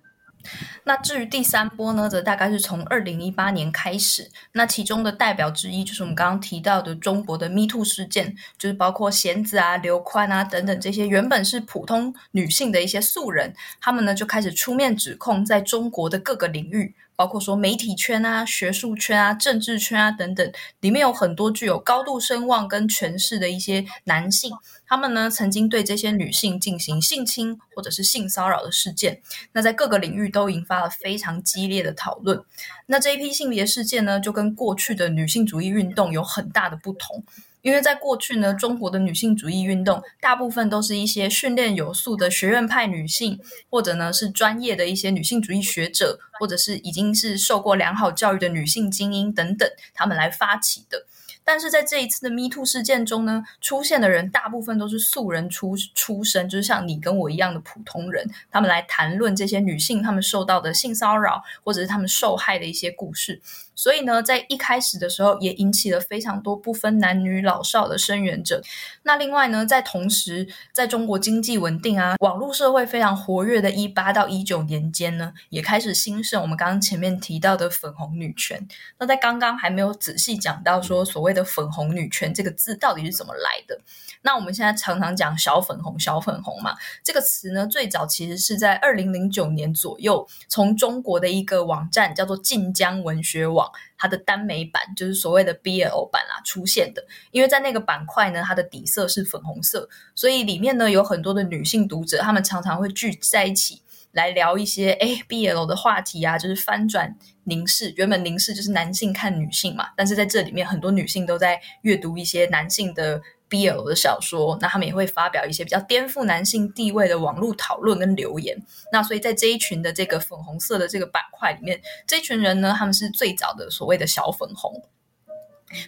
那至于第三波呢，则大概是从二零一八年开始。那其中的代表之一就是我们刚刚提到的中国的 MeToo 事件，就是包括贤子啊、刘宽啊等等这些原本是普通女性的一些素人，他们呢就开始出面指控在中国的各个领域，包括说媒体圈啊、学术圈啊、政治圈啊等等，里面有很多具有高度声望跟权势的一些男性，他们呢曾经对这些女性进行性侵或者是性骚扰的事件，那在各个领域都引发了非常激烈的讨论。那这一批性别事件呢，就跟过去的女性主义运动有很大的不同。因为在过去呢，中国的女性主义运动大部分都是一些训练有素的学院派女性，或者呢是专业的一些女性主义学者，或者是已经是受过良好教育的女性精英等等，他们来发起的。但是在这一次的 MeToo 事件中呢，出现的人大部分都是素人出出身，就是像你跟我一样的普通人，他们来谈论这些女性他们受到的性骚扰或者是他们受害的一些故事。所以呢，在一开始的时候也引起了非常多不分男女老少的声援者。那另外呢，在同时在中国经济稳定啊、网络社会非常活跃的十八到十九年间呢，也开始兴盛我们刚刚前面提到的粉红女权。那在刚刚还没有仔细讲到说所谓的粉红女权这个字到底是怎么来的。那我们现在常常讲小粉红小粉红嘛，这个词呢最早其实是在二零零九年左右，从中国的一个网站叫做晋江文学网，它的耽美版就是所谓的 B L 版啦、啊、出现的。因为在那个板块呢，它的底色是粉红色，所以里面呢有很多的女性读者，她们常常会聚在一起来聊一些 B L 的话题啊，就是翻转凝视。原本凝视就是男性看女性嘛，但是在这里面很多女性都在阅读一些男性的 B L 的小说，那他们也会发表一些比较颠覆男性地位的网络讨论跟留言。那所以在这一群的这个粉红色的这个板块里面，这群人呢，他们是最早的所谓的小粉红。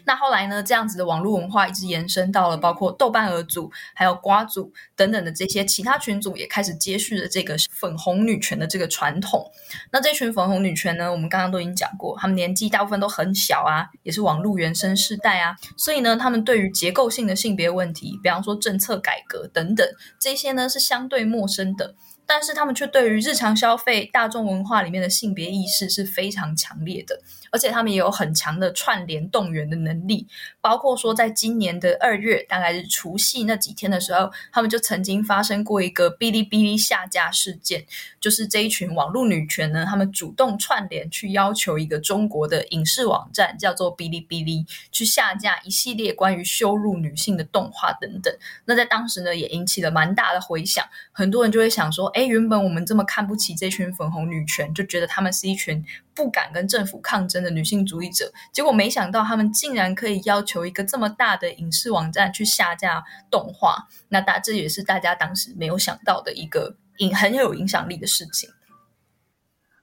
那后来呢，这样子的网络文化一直延伸到了包括豆瓣儿组还有瓜组等等的这些其他群组，也开始接续了这个粉红女权的这个传统。那这群粉红女权呢，我们刚刚都已经讲过，他们年纪大部分都很小啊，也是网络原生世代啊，所以呢他们对于结构性的性别问题，比方说政策改革等等，这些呢是相对陌生的，但是他们却对于日常消费、大众文化里面的性别意识是非常强烈的，而且他们也有很强的串联动员的能力。包括说在今年的二月，大概是除夕那几天的时候，他们就曾经发生过一个哔哩哔哩下架事件，就是这一群网络女权呢，他们主动串联去要求一个中国的影视网站叫做哔哩哔哩去下架一系列关于羞辱女性的动画等等。那在当时呢，也引起了蛮大的回响，很多人就会想说，诶，原本我们这么看不起这群粉红女权，就觉得她们是一群不敢跟政府抗争的女性主义者，结果没想到她们竟然可以要求一个这么大的影视网站去下架动画，那大这也是大家当时没有想到的一个很有影响力的事情。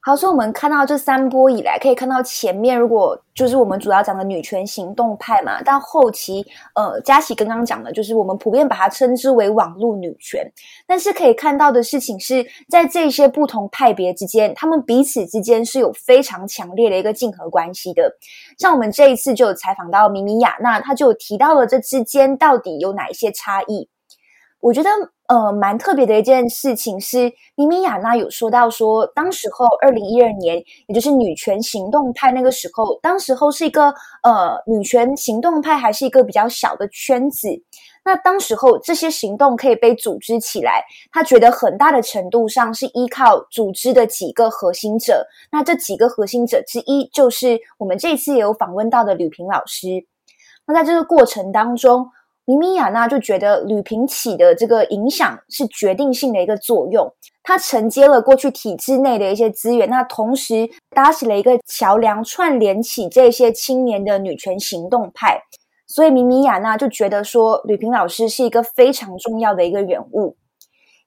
好，所以我们看到这三波以来，可以看到前面如果就是我们主要讲的女权行动派嘛，但后期呃，佳琪刚刚讲的就是我们普遍把它称之为网络女权。但是可以看到的事情是，在这些不同派别之间，他们彼此之间是有非常强烈的一个竞合关系的。像我们这一次就有采访到米米亚娜，她就有提到了这之间到底有哪一些差异。我觉得呃，蛮特别的一件事情是，米米亚娜有说到说，当时候二零一二年，也就是女权行动派那个时候，当时候是一个呃女权行动派还是一个比较小的圈子。那当时候这些行动可以被组织起来，他觉得很大的程度上是依靠组织的几个核心者。那这几个核心者之一就是我们这一次也有访问到的吕萍老师。那在这个过程当中，米米亚娜就觉得吕萍起的这个影响是决定性的一个作用，她承接了过去体制内的一些资源，那同时搭起了一个桥梁，串联起这些青年的女权行动派。所以米米亚娜就觉得说，吕萍老师是一个非常重要的一个人物。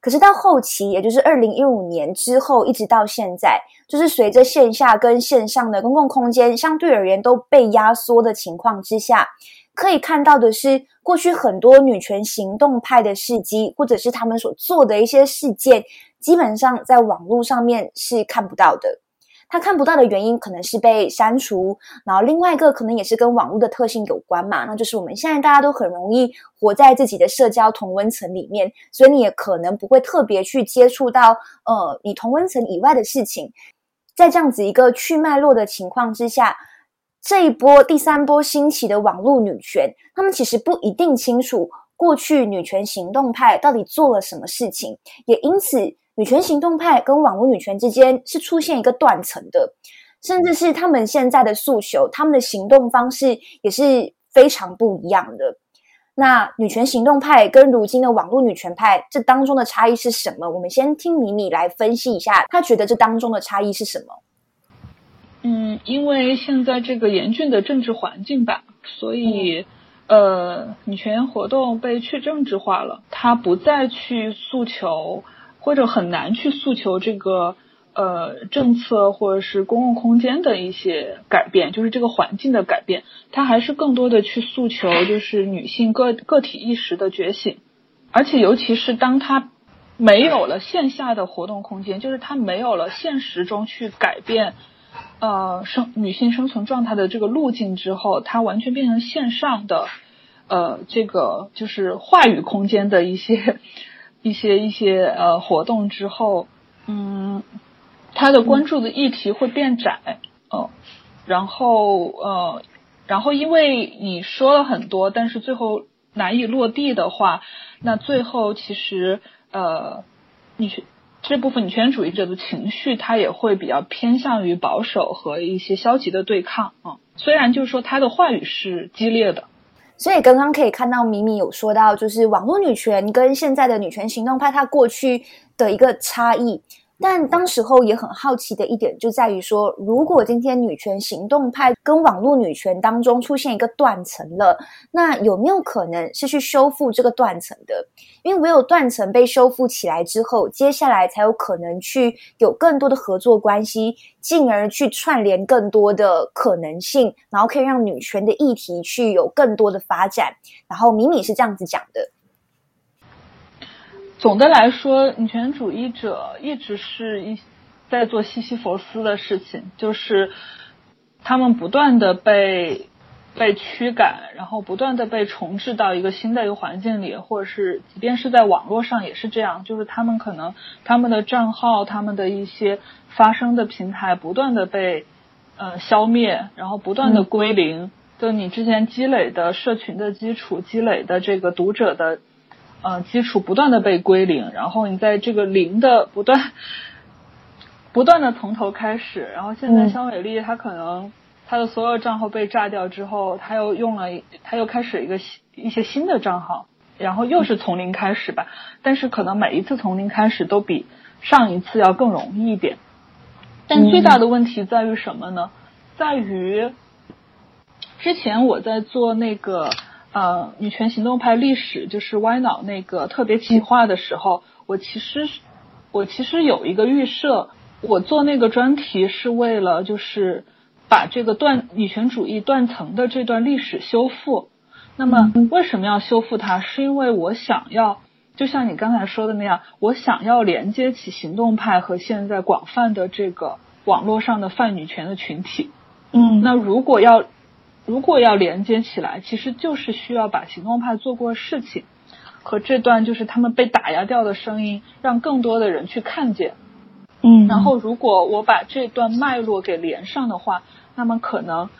可是到后期，也就是二零一五年之后一直到现在，就是随着线下跟线上的公共空间相对而言都被压缩的情况之下，可以看到的是过去很多女权行动派的事迹，或者是他们所做的一些事件，基本上在网络上面是看不到的。他看不到的原因可能是被删除，然后另外一个可能也是跟网络的特性有关嘛，那就是我们现在大家都很容易活在自己的社交同温层里面，所以你也可能不会特别去接触到呃你同温层以外的事情。在这样子一个去脉络的情况之下，这一波第三波兴起的网络女权，他们其实不一定清楚过去女权行动派到底做了什么事情，也因此女权行动派跟网络女权之间是出现一个断层的，甚至是他们现在的诉求，他们的行动方式也是非常不一样的。那女权行动派跟如今的网络女权派，这当中的差异是什么？我们先听米米来分析一下，她觉得这当中的差异是什么。嗯，因为现在这个严峻的政治环境吧，所以、嗯呃，女权活动被去政治化了，她不再去诉求，或者很难去诉求这个呃政策或者是公共空间的一些改变，就是这个环境的改变，它还是更多的去诉求就是女性个个体意识的觉醒。而且尤其是当它没有了线下的活动空间，就是它没有了现实中去改变呃生女性生存状态的这个路径之后，它完全变成线上的呃这个就是话语空间的一些一些一些呃活动之后，嗯，他的关注的议题会变窄，哦，然后呃，然后因为你说了很多，但是最后难以落地的话，那最后其实呃，你这部分女权主义者的情绪，它也会比较偏向于保守和一些消极的对抗啊、嗯。虽然就是说他的话语是激烈的。所以刚刚可以看到米米有说到，就是网络女权跟现在的女权行动派它过去的一个差异，但当时候也很好奇的一点就在于说，如果今天女权行动派跟网络女权当中出现一个断层了，那有没有可能是去修复这个断层的？因为唯有断层被修复起来之后，接下来才有可能去有更多的合作关系，进而去串联更多的可能性，然后可以让女权的议题去有更多的发展。然后米米是这样子讲的，总的来说，女权主义者一直是一在做西西弗斯的事情，就是他们不断的被被驱赶，然后不断的被重置到一个新的一个环境里，或者是即便是在网络上也是这样，就是他们可能他们的账号、他们的一些发声的平台不断的被呃消灭，然后不断的归零、嗯、就你之前积累的社群的基础、积累的这个读者的呃，基础不断的被归零，然后你在这个零的不断不断的从头开始。然后现在肖美丽她可能她的所有账号被炸掉之后，她又用了她又开始一个一些新的账号，然后又是从零开始吧，但是可能每一次从零开始都比上一次要更容易一点。但最大的问题在于什么呢？在于之前我在做那个呃，女权行动派历史，就是歪脑那个特别企划的时候，我其实我其实有一个预设，我做那个专题是为了就是把这个断女权主义断层的这段历史修复。那么为什么要修复它？是因为我想要，就像你刚才说的那样，我想要连接起行动派和现在广泛的这个网络上的泛女权的群体。嗯，那如果要如果要连接起来，其实就是需要把行动派做过事情和这段就是他们被打压掉的声音让更多的人去看见。嗯，然后如果我把这段脉络给连上的话，那么可能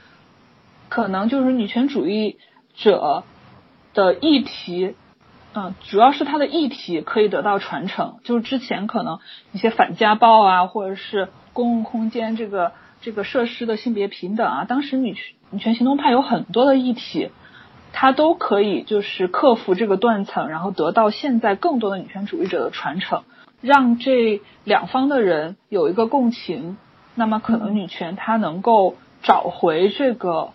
可能就是女权主义者的议题，嗯，主要是它的议题可以得到传承，就是之前可能一些反家暴啊，或者是公共空间这个这个设施的性别平等啊，当时女权女权行动派有很多的议题，它都可以就是克服这个断层，然后得到现在更多的女权主义者的传承，让这两方的人有一个共情，那么可能女权它能够找回这个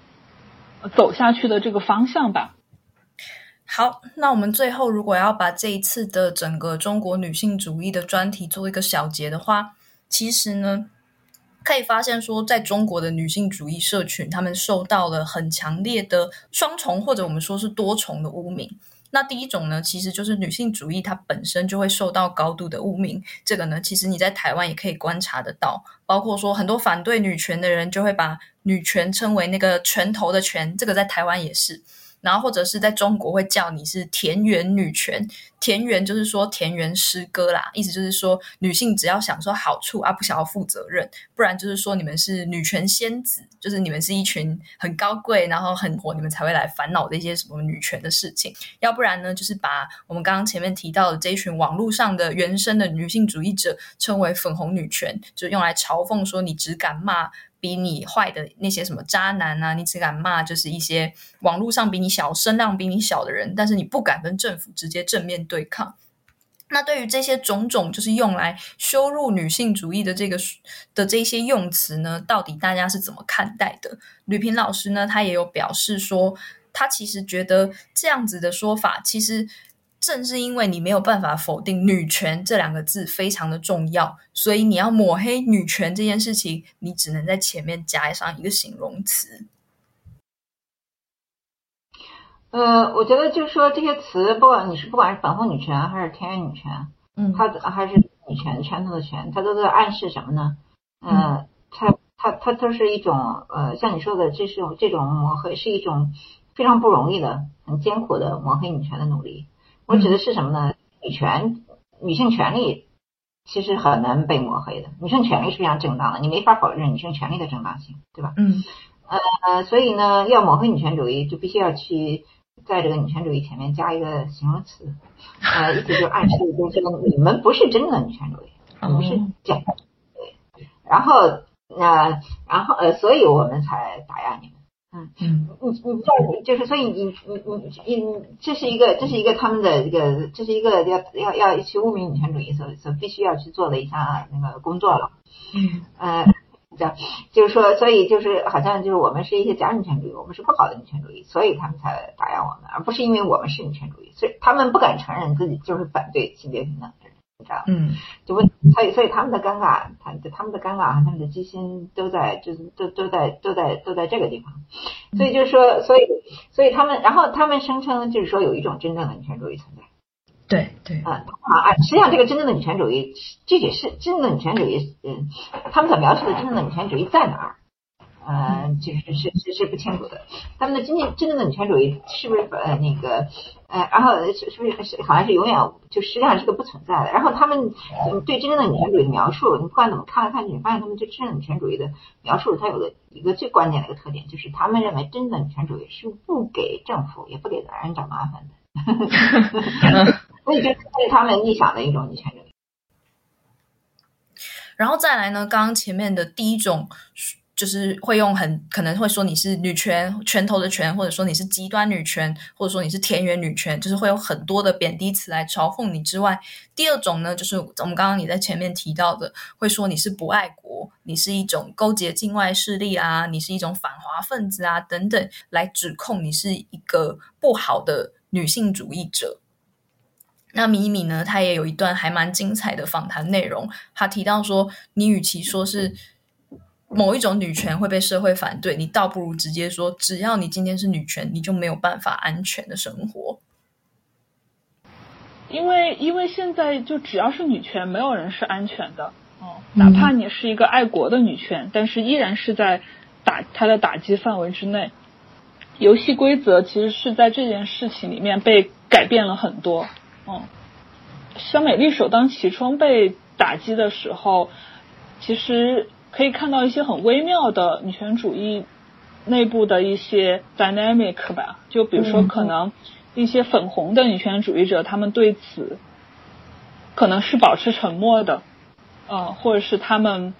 走下去的这个方向吧。好，那我们最后如果要把这一次的整个中国女性主义的专题做一个小结的话，其实呢可以发现说在中国的女性主义社群，她们受到了很强烈的双重或者我们说是多重的污名。那第一种呢，其实就是女性主义它本身就会受到高度的污名，这个呢其实你在台湾也可以观察得到，包括说很多反对女权的人就会把女权称为那个拳头的拳，这个在台湾也是，然后或者是在中国会叫你是田园女权，田园就是说田园诗歌啦，意思就是说女性只要享受好处啊，不想要负责任，不然就是说你们是女权仙子，就是你们是一群很高贵然后很火，你们才会来烦恼的一些什么女权的事情。要不然呢就是把我们刚刚前面提到的这一群网络上的原生的女性主义者称为粉红女权，就用来嘲讽说你只敢骂比你坏的那些什么渣男啊，你只敢骂就是一些网络上比你小声量比你小的人，但是你不敢跟政府直接正面对抗。那对于这些种种就是用来羞辱女性主义的这个的这些用词呢，到底大家是怎么看待的？吕平老师呢他也有表示说，他其实觉得这样子的说法其实正是因为你没有办法否定女权这两个字非常的重要，所以你要抹黑女权这件事情，你只能在前面加上一个形容词。呃，我觉得就是说这些词，不管你是不管是粉红女权还是田园女权，嗯，它还是女权拳头的拳，它都在暗示什么呢？呃，它它它都是一种呃，像你说的这种这种抹黑，是一种非常不容易的、很艰苦的抹黑女权的努力。我指的是什么呢？女权、女性权利其实很难被抹黑的，女性权利是非常正当的，你没法否认女性权利的正当性，对吧？嗯，呃，所以呢，要抹黑女权主义，就必须要去在这个女权主义前面加一个形容词，呃，意思就暗示就是你们不是真的女权主义，你们是假的，对。然后，呃，然后呃，所以我们才打压你们。嗯嗯，你你在就是，所以你你你你这是一个这是一个他们的这个这是一个要要要去污名女权主义所所必须要去做的一项那个工作了。嗯呃，就是说，所以就是好像就是我们是一些假女权主义，我们是不好的女权主义，所以他们才打压我们，而不是因为我们是女权主义，所以他们不敢承认自己就是反对性别平等的人，你知道吗？嗯，就问，所以所以他们的尴尬，他他们的尴尬，他们的机心都在，就是都都在都在都在这个地方，所以就是说，所以所以他们，然后他们声称就是说有一种真正的女权主义存在，对对，啊、嗯，实际上这个真正的女权主义，具体是真正的女权主义，嗯，他们所描述的真正的女权主义在哪儿？呃，就是是是是不清楚的。他们的真正真正的女权主义是不是呃那个呃，然后是是不是好像是永远就实际上是个不存在的。然后他们对真正的女权主义的描述，你不管怎么看来看去，你发现他们对真正女权主义的描述，它有个一个最关键的一个特点，就是他们认为真正的女权主义是不给政府也不给男人找麻烦的，所以这是他们理想的一种女权主义。然后再来呢，刚刚前面的第一种。就是会用很可能会说你是女权拳头的拳，或者说你是极端女权，或者说你是田园女权，就是会有很多的贬低词来嘲讽你之外，第二种呢就是我们刚刚你在前面提到的，会说你是不爱国，你是一种勾结境外势力啊，你是一种反华分子啊等等，来指控你是一个不好的女性主义者。那米米呢她也有一段还蛮精彩的访谈内容，她提到说你与其说是某一种女权会被社会反对，你倒不如直接说只要你今天是女权，你就没有办法安全的生活。因为因为现在就只要是女权，没有人是安全的、哦、哪怕你是一个爱国的女权、嗯、但是依然是在打她的打击范围之内。游戏规则其实是在这件事情里面被改变了很多、哦、小美丽首当其冲被打击的时候，其实可以看到一些很微妙的女权主义内部的一些 dynamic 吧，就比如说可能一些粉红的女权主义者，他们对此可能是保持沉默的，呃，或者是他们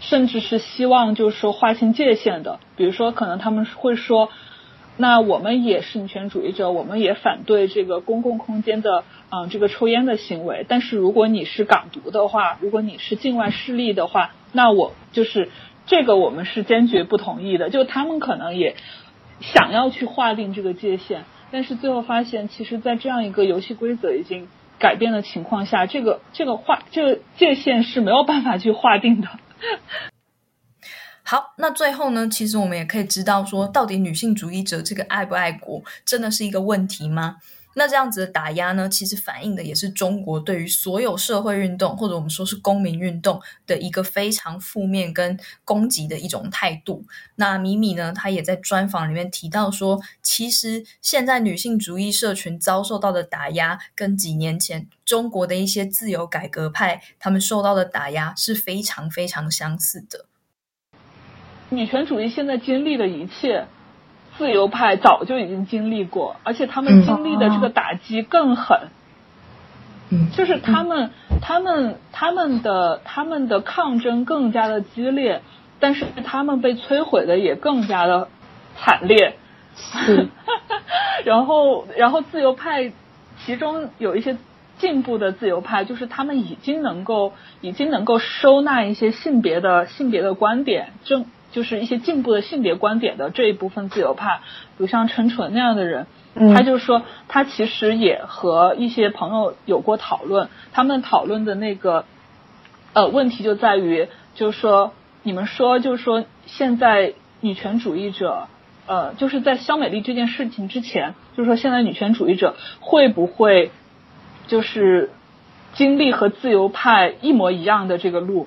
甚至是希望就是说划清界限的，比如说可能他们会说那我们也是女权主义者，我们也反对这个公共空间的嗯、呃，这个抽烟的行为，但是如果你是港独的话，如果你是境外势力的话，那我就是这个我们是坚决不同意的，就他们可能也想要去划定这个界限，但是最后发现其实在这样一个游戏规则已经改变的情况下，这个这个划这个界限是没有办法去划定的。好，那最后呢，其实我们也可以知道说，到底女性主义者这个爱不爱国真的是一个问题吗？那这样子的打压呢，其实反映的也是中国对于所有社会运动，或者我们说是公民运动的一个非常负面跟攻击的一种态度。那米米呢，她也在专访里面提到说，其实现在女性主义社群遭受到的打压，跟几年前中国的一些自由改革派他们受到的打压是非常非常相似的。女权主义现在经历的一切，自由派早就已经经历过，而且他们经历的这个打击更狠。嗯，就是他们、嗯、他们他们的他们的抗争更加的激烈，但是他们被摧毁的也更加的惨烈。嗯、然后然后自由派其中有一些进步的自由派，就是他们已经能够已经能够收纳一些性别的性别的观点，正就是一些进步的性别观点的这一部分自由派，比如像陈纯那样的人，他就说他其实也和一些朋友有过讨论，他们讨论的那个呃问题就在于，就是说你们说就是说现在女权主义者呃就是在肖美丽这件事情之前，就是说现在女权主义者会不会就是经历和自由派一模一样的这个路，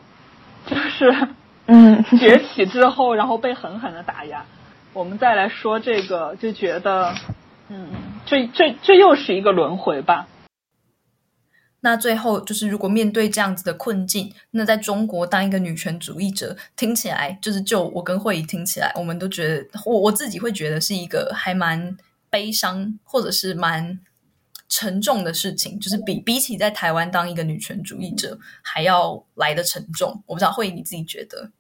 就是嗯，崛起之后，然后被狠狠的打压。我们再来说这个，就觉得，嗯，这这这又是一个轮回吧。那最后就是，如果面对这样子的困境，那在中国当一个女权主义者，听起来就是就我跟慧仪听起来，我们都觉得，我我自己会觉得是一个还蛮悲伤，或者是蛮沉重的事情，就是比比起在台湾当一个女权主义者还要来得沉重。我不知道慧仪你自己觉得？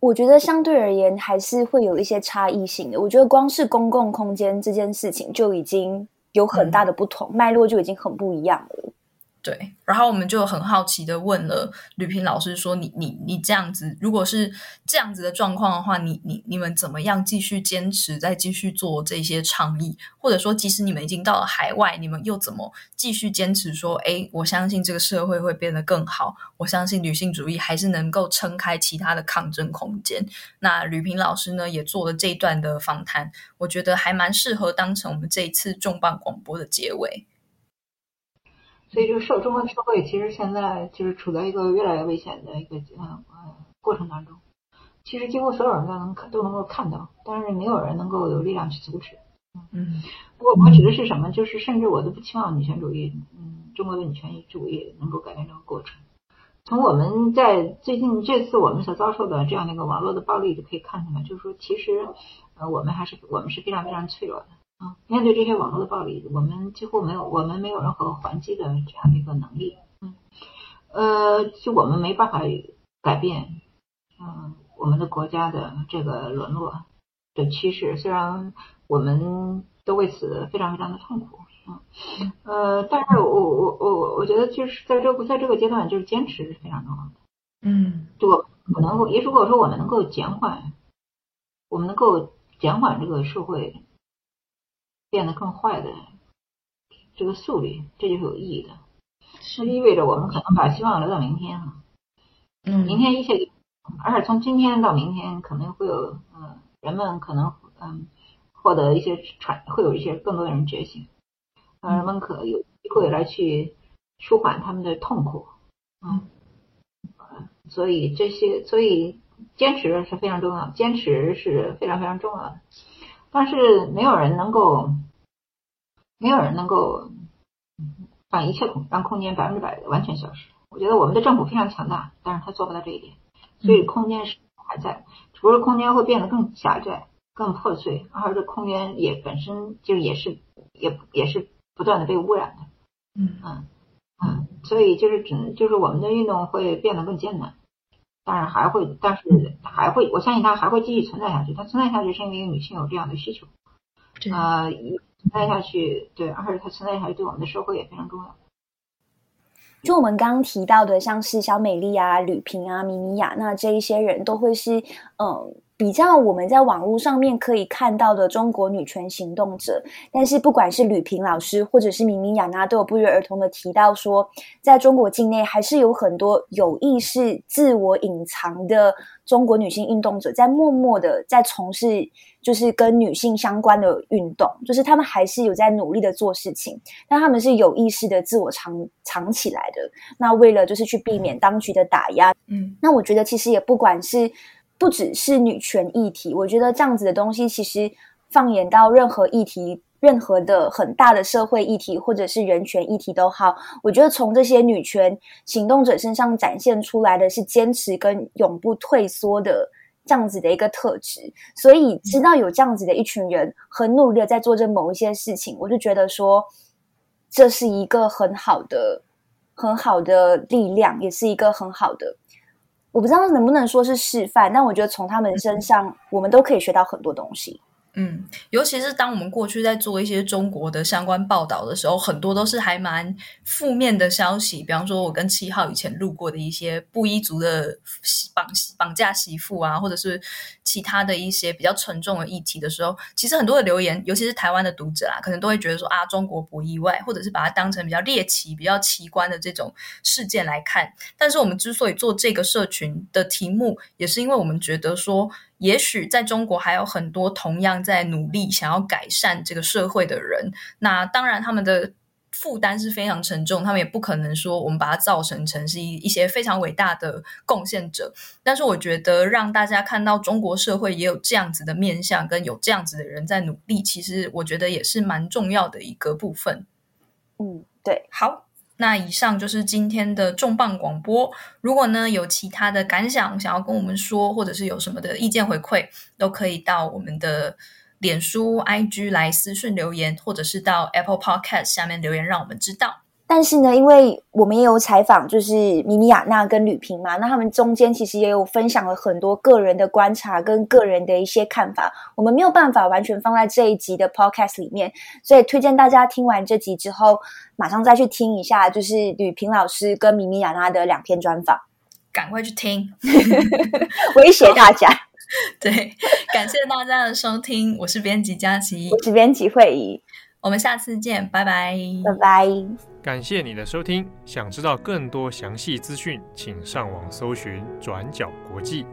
我觉得相对而言还是会有一些差异性的，我觉得光是公共空间这件事情就已经有很大的不同、嗯、脉络就已经很不一样了。对，然后我们就很好奇的问了吕萍老师说，你你你这样子，如果是这样子的状况的话，你你你们怎么样继续坚持再继续做这些倡议，或者说即使你们已经到了海外，你们又怎么继续坚持说，诶，我相信这个社会会变得更好，我相信女性主义还是能够撑开其他的抗争空间。那吕萍老师呢也做了这一段的访谈，我觉得还蛮适合当成我们这一次重磅广播的结尾。所以这个社中国社会其实现在就是处在一个越来越危险的一个呃过程当中，其实几乎所有人都能都能够看到，但是没有人能够有力量去阻止。嗯，我我指的是什么？就是甚至我都不期望女权主义，嗯，中国的女权主义能够改变这个过程。从我们在最近这次我们所遭受的这样的一个网络的暴力就可以看出来，就是说其实呃我们还是我们是非常非常脆弱的。啊，面对这些网络的暴力，我们几乎没有，我们没有任何还击的这样的一个能力。嗯，呃，就我们没办法改变，嗯、呃，我们的国家的这个沦落的趋势。虽然我们都为此非常非常的痛苦，嗯，呃，但是我我我我觉得就是在这个在这个阶段，就是坚持是非常重要的。嗯，就我我能够，也如果说我们能够减缓，我们能够减缓这个社会变得更坏的这个速率，这就是有意义的。这意味着我们可能把希望留到明天了。嗯，明天一切就，而且从今天到明天可能会有，呃，人们可能嗯获得一些传，会有一些更多的人觉醒，让人们可有机会来去舒缓他们的痛苦。嗯，所以这些，所以坚持是非常重要，坚持是非常非常重要的。但是没有人能够，没有人能够把一切空让空间百分之百完全消失。我觉得我们的政府非常强大，但是他做不到这一点，所以空间是还在，只不过空间会变得更狭窄、更破碎，而这空间也本身就也是也也是不断的被污染的。嗯嗯嗯，所以就是只就是我们的运动会变得更艰难。但是还会，但是还会，我相信它还会继续存在下去。它存在下去是因为女性有这样的需求，啊、呃，存在下去，对，而且它存在下去对我们的社会也非常重要。就我们刚刚提到的，像是小美丽啊、吕萍啊、米米亚，那这一些人都会是，嗯、呃，比较我们在网络上面可以看到的中国女权行动者，但是不管是吕平老师或者是明明、雅娜都有不约而同的提到说，在中国境内还是有很多有意识自我隐藏的中国女性运动者在默默的在从事就是跟女性相关的运动，就是他们还是有在努力的做事情，但他们是有意识的自我藏藏起来的，那为了就是去避免当局的打压。嗯，那我觉得其实也不管是不只是女权议题，我觉得这样子的东西其实放眼到任何议题，任何的很大的社会议题或者是人权议题都好，我觉得从这些女权行动者身上展现出来的是坚持跟永不退缩的这样子的一个特质。所以知道有这样子的一群人很努力的在做着某一些事情，我就觉得说这是一个很好的很好的力量，也是一个很好的，我不知道能不能说是示范，但我觉得从他们身上我们都可以学到很多东西。嗯，尤其是当我们过去在做一些中国的相关报道的时候，很多都是还蛮负面的消息，比方说我跟七号以前录过的一些布依族的 绑, 绑架媳妇啊，或者是其他的一些比较沉重的议题的时候，其实很多的留言，尤其是台湾的读者啦，可能都会觉得说啊，中国不意外，或者是把它当成比较猎奇、比较奇观的这种事件来看。但是我们之所以做这个社群的题目，也是因为我们觉得说，也许在中国还有很多同样在努力想要改善这个社会的人，那当然他们的负担是非常沉重，他们也不可能说我们把它造成成是一些非常伟大的贡献者，但是我觉得让大家看到中国社会也有这样子的面向，跟有这样子的人在努力，其实我觉得也是蛮重要的一个部分。嗯，对，好，那以上就是今天的重磅广播。如果呢有其他的感想想要跟我们说，或者是有什么的意见回馈，都可以到我们的脸书 I G 来私讯留言，或者是到 Apple Podcast 下面留言让我们知道。但是呢，因为我们也有采访就是米米、雅娜跟吕平嘛，那他们中间其实也有分享了很多个人的观察跟个人的一些看法，我们没有办法完全放在这一集的 podcast 里面，所以推荐大家听完这集之后马上再去听一下就是吕平老师跟米米、雅娜的两篇专访，赶快去听威胁大家对，感谢大家的收听，我是编辑佳琪，我是编辑慧仪，我们下次见，拜拜，拜拜。感谢你的收听，想知道更多详细资讯，请上网搜寻转角国际。